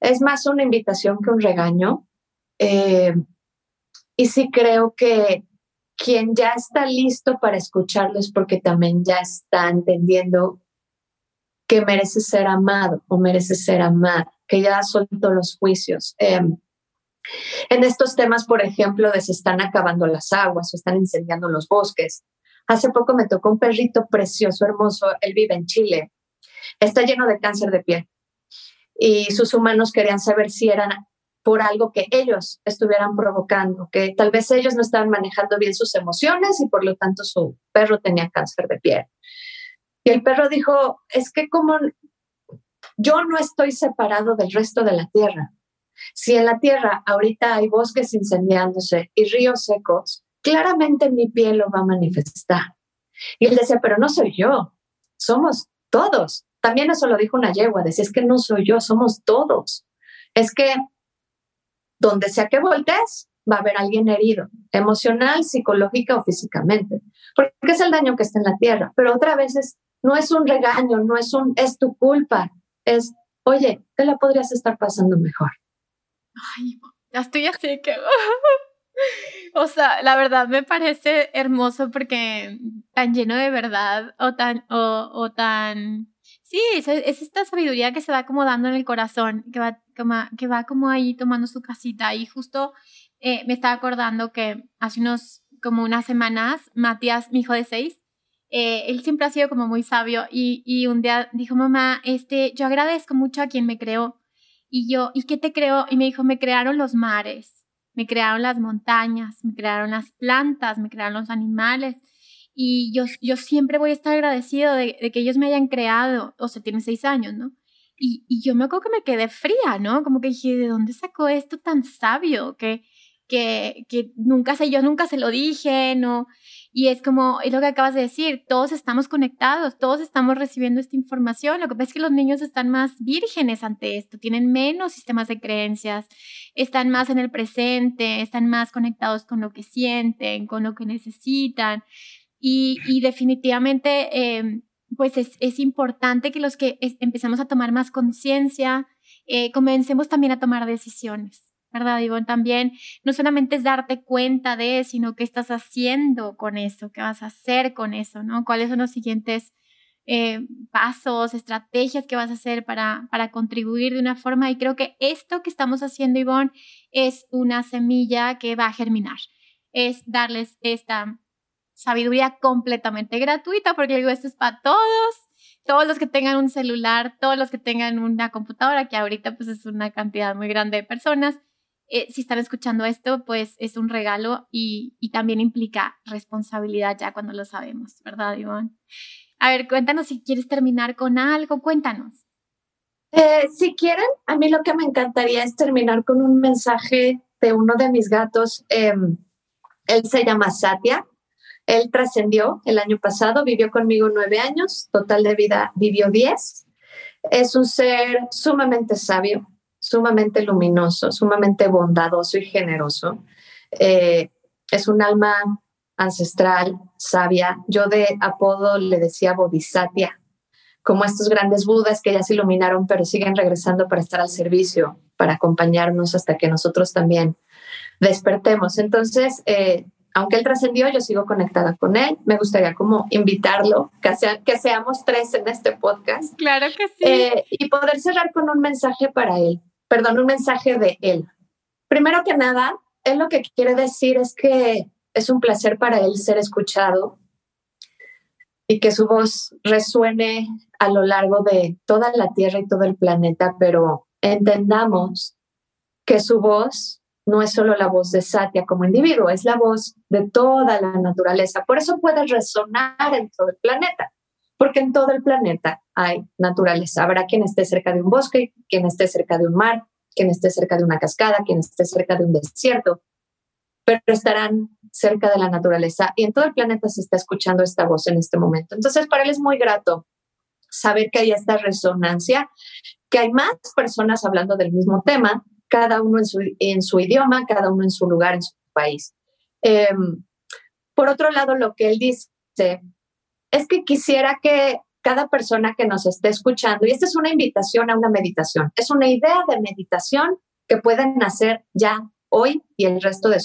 es más una invitación que un regaño. Y sí creo que quien ya está listo para escucharlos porque también ya está entendiendo que merece ser amado o merece ser amada, que ya soltó los juicios. En estos temas, por ejemplo, de se están acabando las aguas o están incendiando los bosques. Hace poco me tocó un perrito precioso, hermoso, él vive en Chile, está lleno de cáncer de piel y sus humanos querían saber si eran por algo que ellos estuvieran provocando, que tal vez ellos no estaban manejando bien sus emociones y por lo tanto su perro tenía cáncer de piel. Y el perro dijo, es que como yo no estoy separado del resto de la tierra. Si en la tierra ahorita hay bosques incendiándose y ríos secos, claramente mi piel lo va a manifestar. Y él decía, pero no soy yo, somos todos. También eso lo dijo una yegua, decía, es que no soy yo, somos todos. Es que donde sea que voltees, va a haber alguien herido, emocional, psicológica o físicamente. Porque es el daño que está en la tierra. Pero otra vez es, no es un regaño, no es un, es tu culpa. Es, oye, te la podrías estar pasando mejor. Ay, ya estoy así que... O sea, la verdad me parece hermoso porque tan lleno de verdad o tan... Sí, es esta sabiduría que se va como dando en el corazón, que va como ahí tomando su casita. Y justo me estaba acordando que hace unas semanas, Matías, mi hijo de 6, él siempre ha sido como muy sabio y un día dijo, mamá, yo agradezco mucho a quien me creó. Y yo, ¿y qué te creó? Y me dijo, me crearon los mares, me crearon las montañas, me crearon las plantas, me crearon los animales. Y yo siempre voy a estar agradecido de que ellos me hayan creado. O sea, tiene 6 años, ¿no? Y yo me acuerdo que me quedé fría, ¿no? Como que dije, ¿de dónde sacó esto tan sabio? Que yo nunca se lo dije, ¿no? Y es como, es lo que acabas de decir, todos estamos conectados, todos estamos recibiendo esta información. Lo que pasa es que los niños están más vírgenes ante esto, tienen menos sistemas de creencias, están más en el presente, están más conectados con lo que sienten, con lo que necesitan. Y definitivamente, pues es importante que los que empecemos a tomar más conciencia, comencemos también a tomar decisiones. ¿Verdad, Ivonne? También no solamente es darte cuenta de, sino qué estás haciendo con eso, qué vas a hacer con eso, ¿no? ¿Cuáles son los siguientes pasos, estrategias que vas a hacer para contribuir de una forma? Y creo que esto que estamos haciendo, Ivonne, es una semilla que va a germinar. Es darles esta sabiduría completamente gratuita, porque digo, esto es para todos los que tengan un celular, todos los que tengan una computadora, que ahorita pues es una cantidad muy grande de personas. Si están escuchando esto, pues es un regalo y también implica responsabilidad ya cuando lo sabemos, ¿verdad, Ivonne? A ver, cuéntanos si quieres terminar con algo, cuéntanos. Si quieren, a mí lo que me encantaría es terminar con un mensaje de uno de mis gatos. Él se llama Satya, él trascendió el año pasado, vivió conmigo 9 años, total de vida vivió 10. Es un ser sumamente sabio, sumamente luminoso, sumamente bondadoso y generoso. Es un alma ancestral, sabia. Yo de apodo le decía Bodhisattva, como estos grandes budas que ya se iluminaron pero siguen regresando para estar al servicio, para acompañarnos hasta que nosotros también despertemos. Entonces, aunque él trascendió, yo sigo conectada con él. Me gustaría como invitarlo, que seamos tres en este podcast. Claro que sí. Y poder cerrar con un mensaje para él, perdón, un mensaje de él. Primero que nada, él lo que quiere decir es que es un placer para él ser escuchado y que su voz resuene a lo largo de toda la Tierra y todo el planeta, pero entendamos que su voz no es solo la voz de Satya como individuo, es la voz de toda la naturaleza. Por eso puede resonar en todo el planeta, porque en todo el planeta hay naturaleza. Habrá quien esté cerca de un bosque, quien esté cerca de un mar, quien esté cerca de una cascada, quien esté cerca de un desierto, pero estarán cerca de la naturaleza y en todo el planeta se está escuchando esta voz en este momento. Entonces, para él es muy grato saber que hay esta resonancia, que hay más personas hablando del mismo tema, cada uno en su idioma, cada uno en su lugar, en su país. Por otro lado, lo que él dice es que quisiera que cada persona que nos esté escuchando, y esta es una invitación a una meditación, es una idea de meditación que pueden hacer ya hoy y el resto de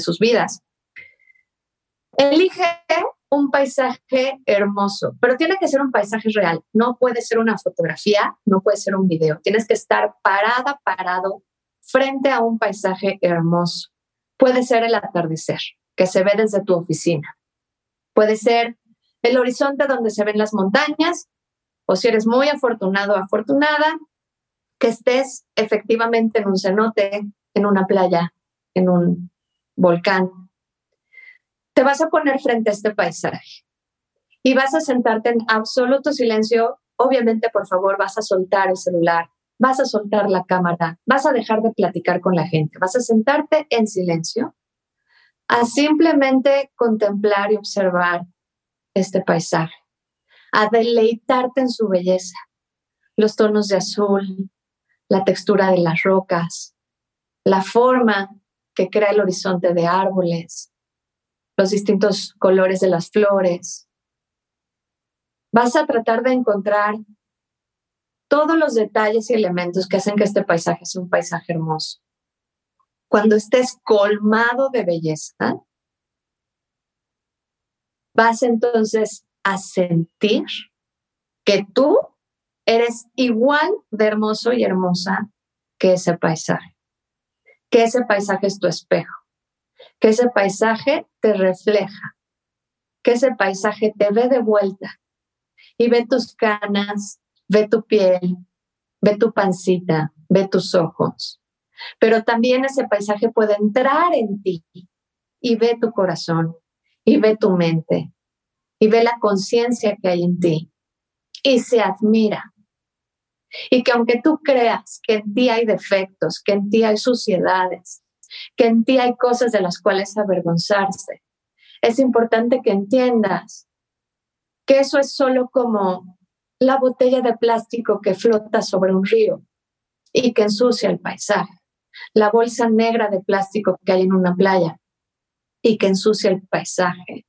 sus vidas. Elige un paisaje hermoso, pero tiene que ser un paisaje real. No puede ser una fotografía, no puede ser un video. Tienes que estar parado frente a un paisaje hermoso. Puede ser el atardecer, que se ve desde tu oficina. Puede ser el horizonte donde se ven las montañas, o si eres muy afortunado o afortunada, que estés efectivamente en un cenote, en una playa, en un volcán. Te vas a poner frente a este paisaje y vas a sentarte en absoluto silencio. Obviamente, por favor, vas a soltar el celular, vas a soltar la cámara, vas a dejar de platicar con la gente, vas a sentarte en silencio a simplemente contemplar y observar este paisaje, a deleitarte en su belleza, los tonos de azul, la textura de las rocas, la forma que crea el horizonte de árboles, los distintos colores de las flores. Vas a tratar de encontrar todos los detalles y elementos que hacen que este paisaje sea un paisaje hermoso. Cuando estés colmado de belleza, vas entonces a sentir que tú eres igual de hermoso y hermosa que ese paisaje. Que ese paisaje es tu espejo, que ese paisaje te refleja, que ese paisaje te ve de vuelta y ve tus canas, ve tu piel, ve tu pancita, ve tus ojos. Pero también ese paisaje puede entrar en ti y ve tu corazón, y ve tu mente, y ve la conciencia que hay en ti, y se admira. Y que aunque tú creas que en ti hay defectos, que en ti hay suciedades, que en ti hay cosas de las cuales avergonzarse, es importante que entiendas que eso es solo como la botella de plástico que flota sobre un río y que ensucia el paisaje, la bolsa negra de plástico que hay en una playa y que ensucia el paisaje,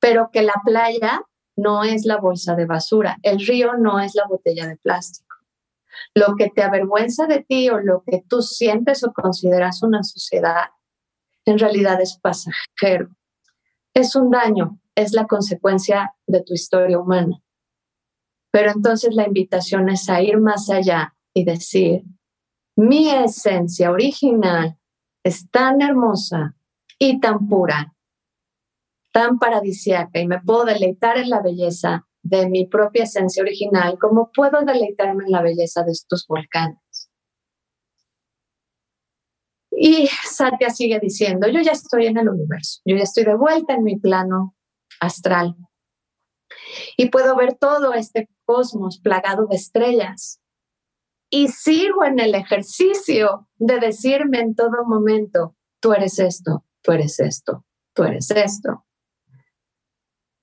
pero que la playa no es la bolsa de basura, el río no es la botella de plástico. Lo que te avergüenza de ti o lo que tú sientes o consideras una suciedad, en realidad es pasajero. Es un daño, es la consecuencia de tu historia humana. Pero entonces la invitación es a ir más allá y decir, mi esencia original es tan hermosa y tan pura, tan paradisíaca, y me puedo deleitar en la belleza de mi propia esencia original, como puedo deleitarme en la belleza de estos volcanes. Y Satya sigue diciendo, yo ya estoy en el universo, yo ya estoy de vuelta en mi plano astral, y puedo ver todo este cosmos plagado de estrellas, y sigo en el ejercicio de decirme en todo momento, tú eres esto, tú eres esto, tú eres esto.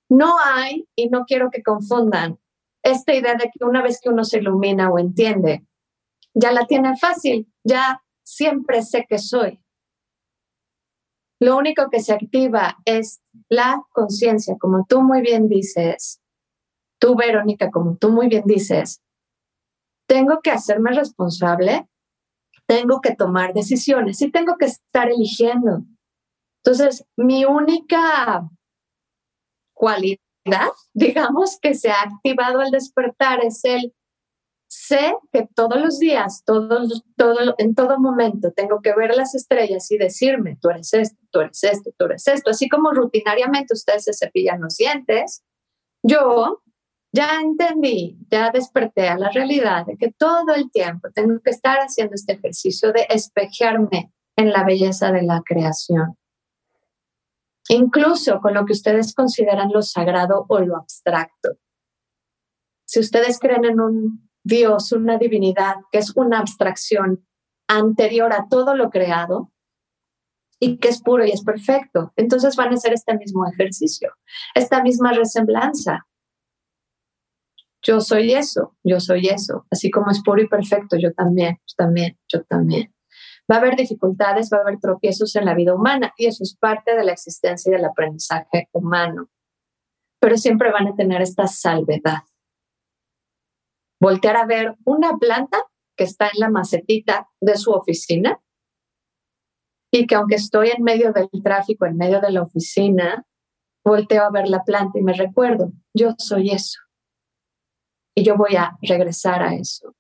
No hay, y no quiero que confundan, esta idea de que una vez que uno se ilumina o entiende, ya la tiene fácil, ya siempre sé que soy. Lo único que se activa es la conciencia, como tú muy bien dices, tú, Verónica, como tú muy bien dices, tengo que hacerme responsable, tengo que tomar decisiones y tengo que estar eligiendo. Entonces, mi única cualidad, digamos, que se ha activado al despertar es el sé que todos los días, en todo momento, tengo que ver las estrellas y decirme, tú eres esto, tú eres esto, tú eres esto. Así como rutinariamente ustedes se cepillan los dientes, yo ya entendí, ya desperté a la realidad de que todo el tiempo tengo que estar haciendo este ejercicio de espejearme en la belleza de la creación. Incluso con lo que ustedes consideran lo sagrado o lo abstracto. Si ustedes creen en un Dios, una divinidad que es una abstracción anterior a todo lo creado y que es puro y es perfecto. Entonces van a hacer este mismo ejercicio, esta misma resemblanza. Yo soy eso, yo soy eso. Así como es puro y perfecto, yo también, yo también, yo también. Va a haber dificultades, va a haber tropiezos en la vida humana y eso es parte de la existencia y del aprendizaje humano. Pero siempre van a tener esta salvedad. Voltear a ver una planta que está en la macetita de su oficina y que aunque estoy en medio del tráfico, en medio de la oficina, volteo a ver la planta y me recuerdo, yo soy eso. Y yo voy a regresar a eso.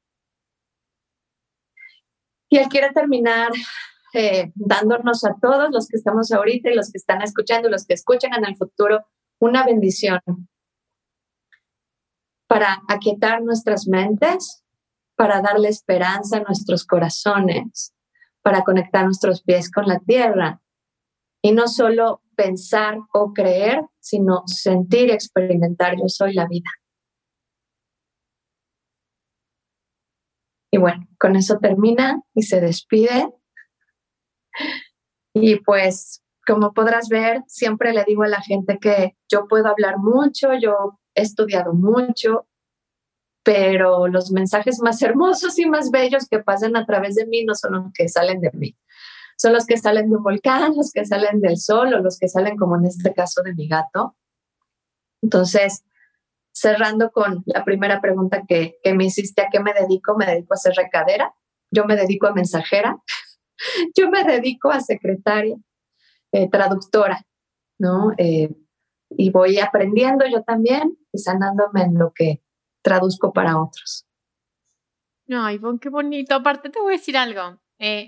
Y él quiere terminar dándonos a todos los que estamos ahorita y los que están escuchando y los que escuchan en el futuro una bendición. Para aquietar nuestras mentes, para darle esperanza a nuestros corazones, para conectar nuestros pies con la tierra. Y no solo pensar o creer, sino sentir y experimentar. Yo soy la vida. Y bueno, con eso termina y se despide. Y pues, como podrás ver, siempre le digo a la gente que yo puedo hablar mucho, yo he estudiado mucho, pero los mensajes más hermosos y más bellos que pasan a través de mí no son los que salen de mí. Son los que salen de un volcán, los que salen del sol o los que salen, como en este caso, de mi gato. Entonces, cerrando con la primera pregunta que me hiciste, ¿a qué me dedico? Me dedico a ser recadera, yo me dedico a mensajera, yo me dedico a secretaria, traductora, ¿no? Y voy aprendiendo yo también y sanándome en lo que traduzco para otros. No, Ivonne, qué bonito. Aparte te voy a decir algo.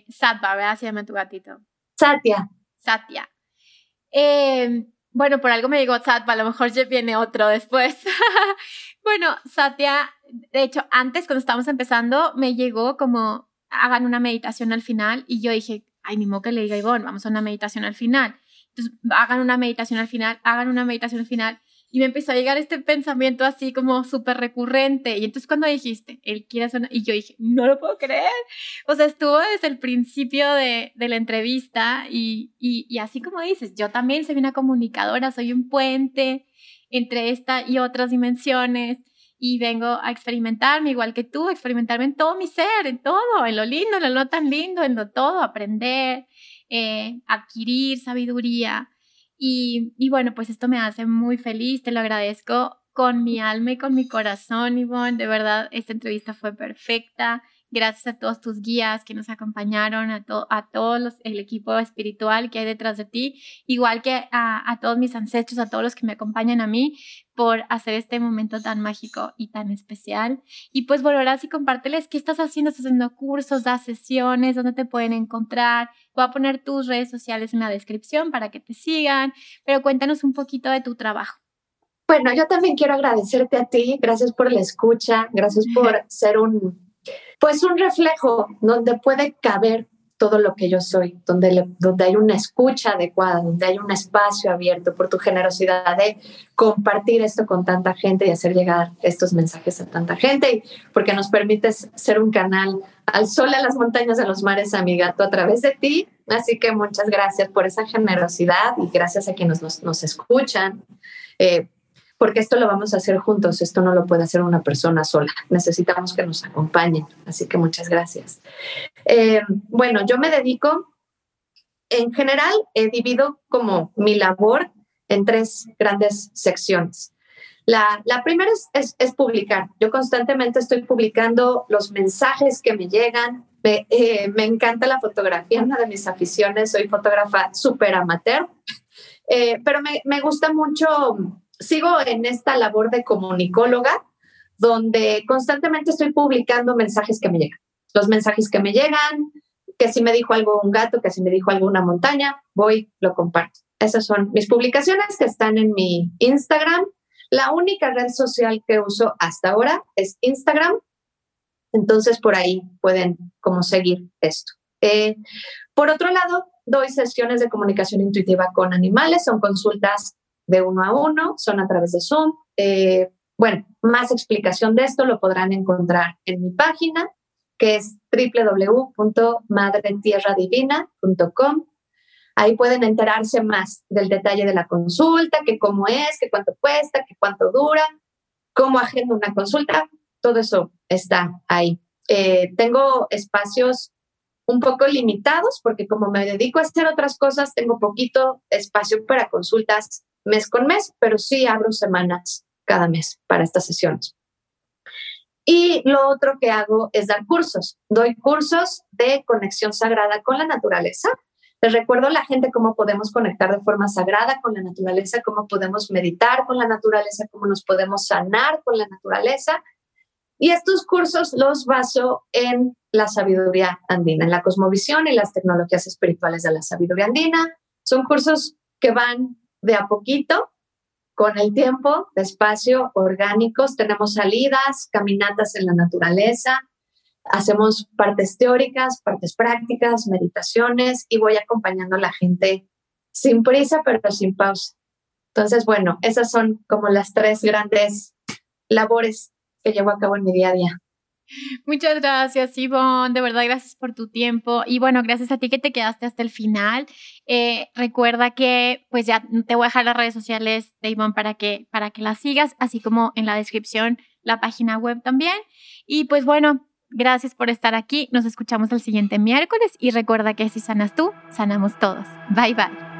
Satya, ¿verdad? Se llama tu gatito. Satya. Bueno, por algo me llegó Satya, a lo mejor ya viene otro después. Bueno, Satya, de hecho, antes cuando estábamos empezando, me llegó como hagan una meditación al final y yo dije, ay, ni modo que le diga Ivonne, vamos a una meditación al final. Entonces, hagan una meditación al final. Y me empezó a llegar este pensamiento así como súper recurrente. Y entonces cuando dijiste, él quiere hacer una... Y yo dije, no lo puedo creer. O sea, estuvo desde el principio de la entrevista. Y así como dices, yo también soy una comunicadora, soy un puente entre esta y otras dimensiones. Y vengo a experimentarme, igual que tú, a experimentarme en todo mi ser, en todo, en lo lindo, en lo no tan lindo, en lo todo, aprender... adquirir sabiduría y bueno, pues esto me hace muy feliz, te lo agradezco con mi alma y con mi corazón, Ivonne, de verdad esta entrevista fue perfecta, gracias a todos tus guías que nos acompañaron, a todo el equipo espiritual que hay detrás de ti, igual que a todos mis ancestros, a todos los que me acompañan a mí por hacer este momento tan mágico y tan especial. Y pues volverás y compárteles qué estás haciendo. Estás haciendo cursos, das sesiones, dónde te pueden encontrar. Voy a poner tus redes sociales en la descripción para que te sigan, pero cuéntanos un poquito de tu trabajo. Bueno, yo también quiero agradecerte a ti, gracias por la escucha, gracias por ser un reflejo donde puede caber todo lo que yo soy, donde hay una escucha adecuada, donde hay un espacio abierto, por tu generosidad de compartir esto con tanta gente y hacer llegar estos mensajes a tanta gente, y porque nos permites ser un canal al sol, a las montañas, a los mares, a mi gato, a través de ti. Así que muchas gracias por esa generosidad y gracias a quienes nos escuchan, porque esto lo vamos a hacer juntos, esto no lo puede hacer una persona sola, necesitamos que nos acompañen, así que muchas gracias. Bueno, yo me dedico En general, divido como mi labor en tres grandes secciones. La primera es publicar. Yo constantemente estoy publicando los mensajes que me llegan. Me encanta la fotografía, una de mis aficiones. Soy fotógrafa súper amateur, pero me gusta mucho. Sigo en esta labor de comunicóloga, donde constantemente estoy publicando mensajes que me llegan. Los mensajes que me llegan, que si me dijo algo un gato, que si me dijo algo una montaña, voy, lo comparto. Esas son mis publicaciones que están en mi Instagram. La única red social que uso hasta ahora es Instagram. Entonces, por ahí pueden como seguir esto. Por otro lado, doy sesiones de comunicación intuitiva con animales. Son consultas de 1 a 1, son a través de Zoom. Bueno, más explicación de esto lo podrán encontrar en mi página, que es www.madretierradivina.com. Ahí pueden enterarse más del detalle de la consulta, que cómo es, que cuánto cuesta, que cuánto dura, cómo agendo una consulta. Todo eso está ahí. Tengo espacios un poco limitados porque como me dedico a hacer otras cosas, tengo poquito espacio para consultas mes con mes, pero sí abro semanas cada mes para estas sesiones. Y lo otro que hago es dar cursos. Doy cursos de conexión sagrada con la naturaleza. Les recuerdo a la gente cómo podemos conectar de forma sagrada con la naturaleza, cómo podemos meditar con la naturaleza, cómo nos podemos sanar con la naturaleza. Y estos cursos los baso en la sabiduría andina, en la cosmovisión y las tecnologías espirituales de la sabiduría andina. Son cursos que van de a poquito, con el tiempo, despacio, orgánicos. Tenemos salidas, caminatas en la naturaleza, hacemos partes teóricas, partes prácticas, meditaciones y voy acompañando a la gente sin prisa pero sin pausa. Entonces, bueno, esas son como las tres grandes labores que llevo a cabo en mi día a día. Muchas gracias, Ivonne, de verdad gracias por tu tiempo y bueno, gracias a ti que te quedaste hasta el final. Recuerda que pues ya te voy a dejar las redes sociales de Ivonne para que las sigas, así como en la descripción la página web también. Y pues bueno, gracias por estar aquí, nos escuchamos el siguiente miércoles y recuerda que si sanas tú, sanamos todos. Bye bye.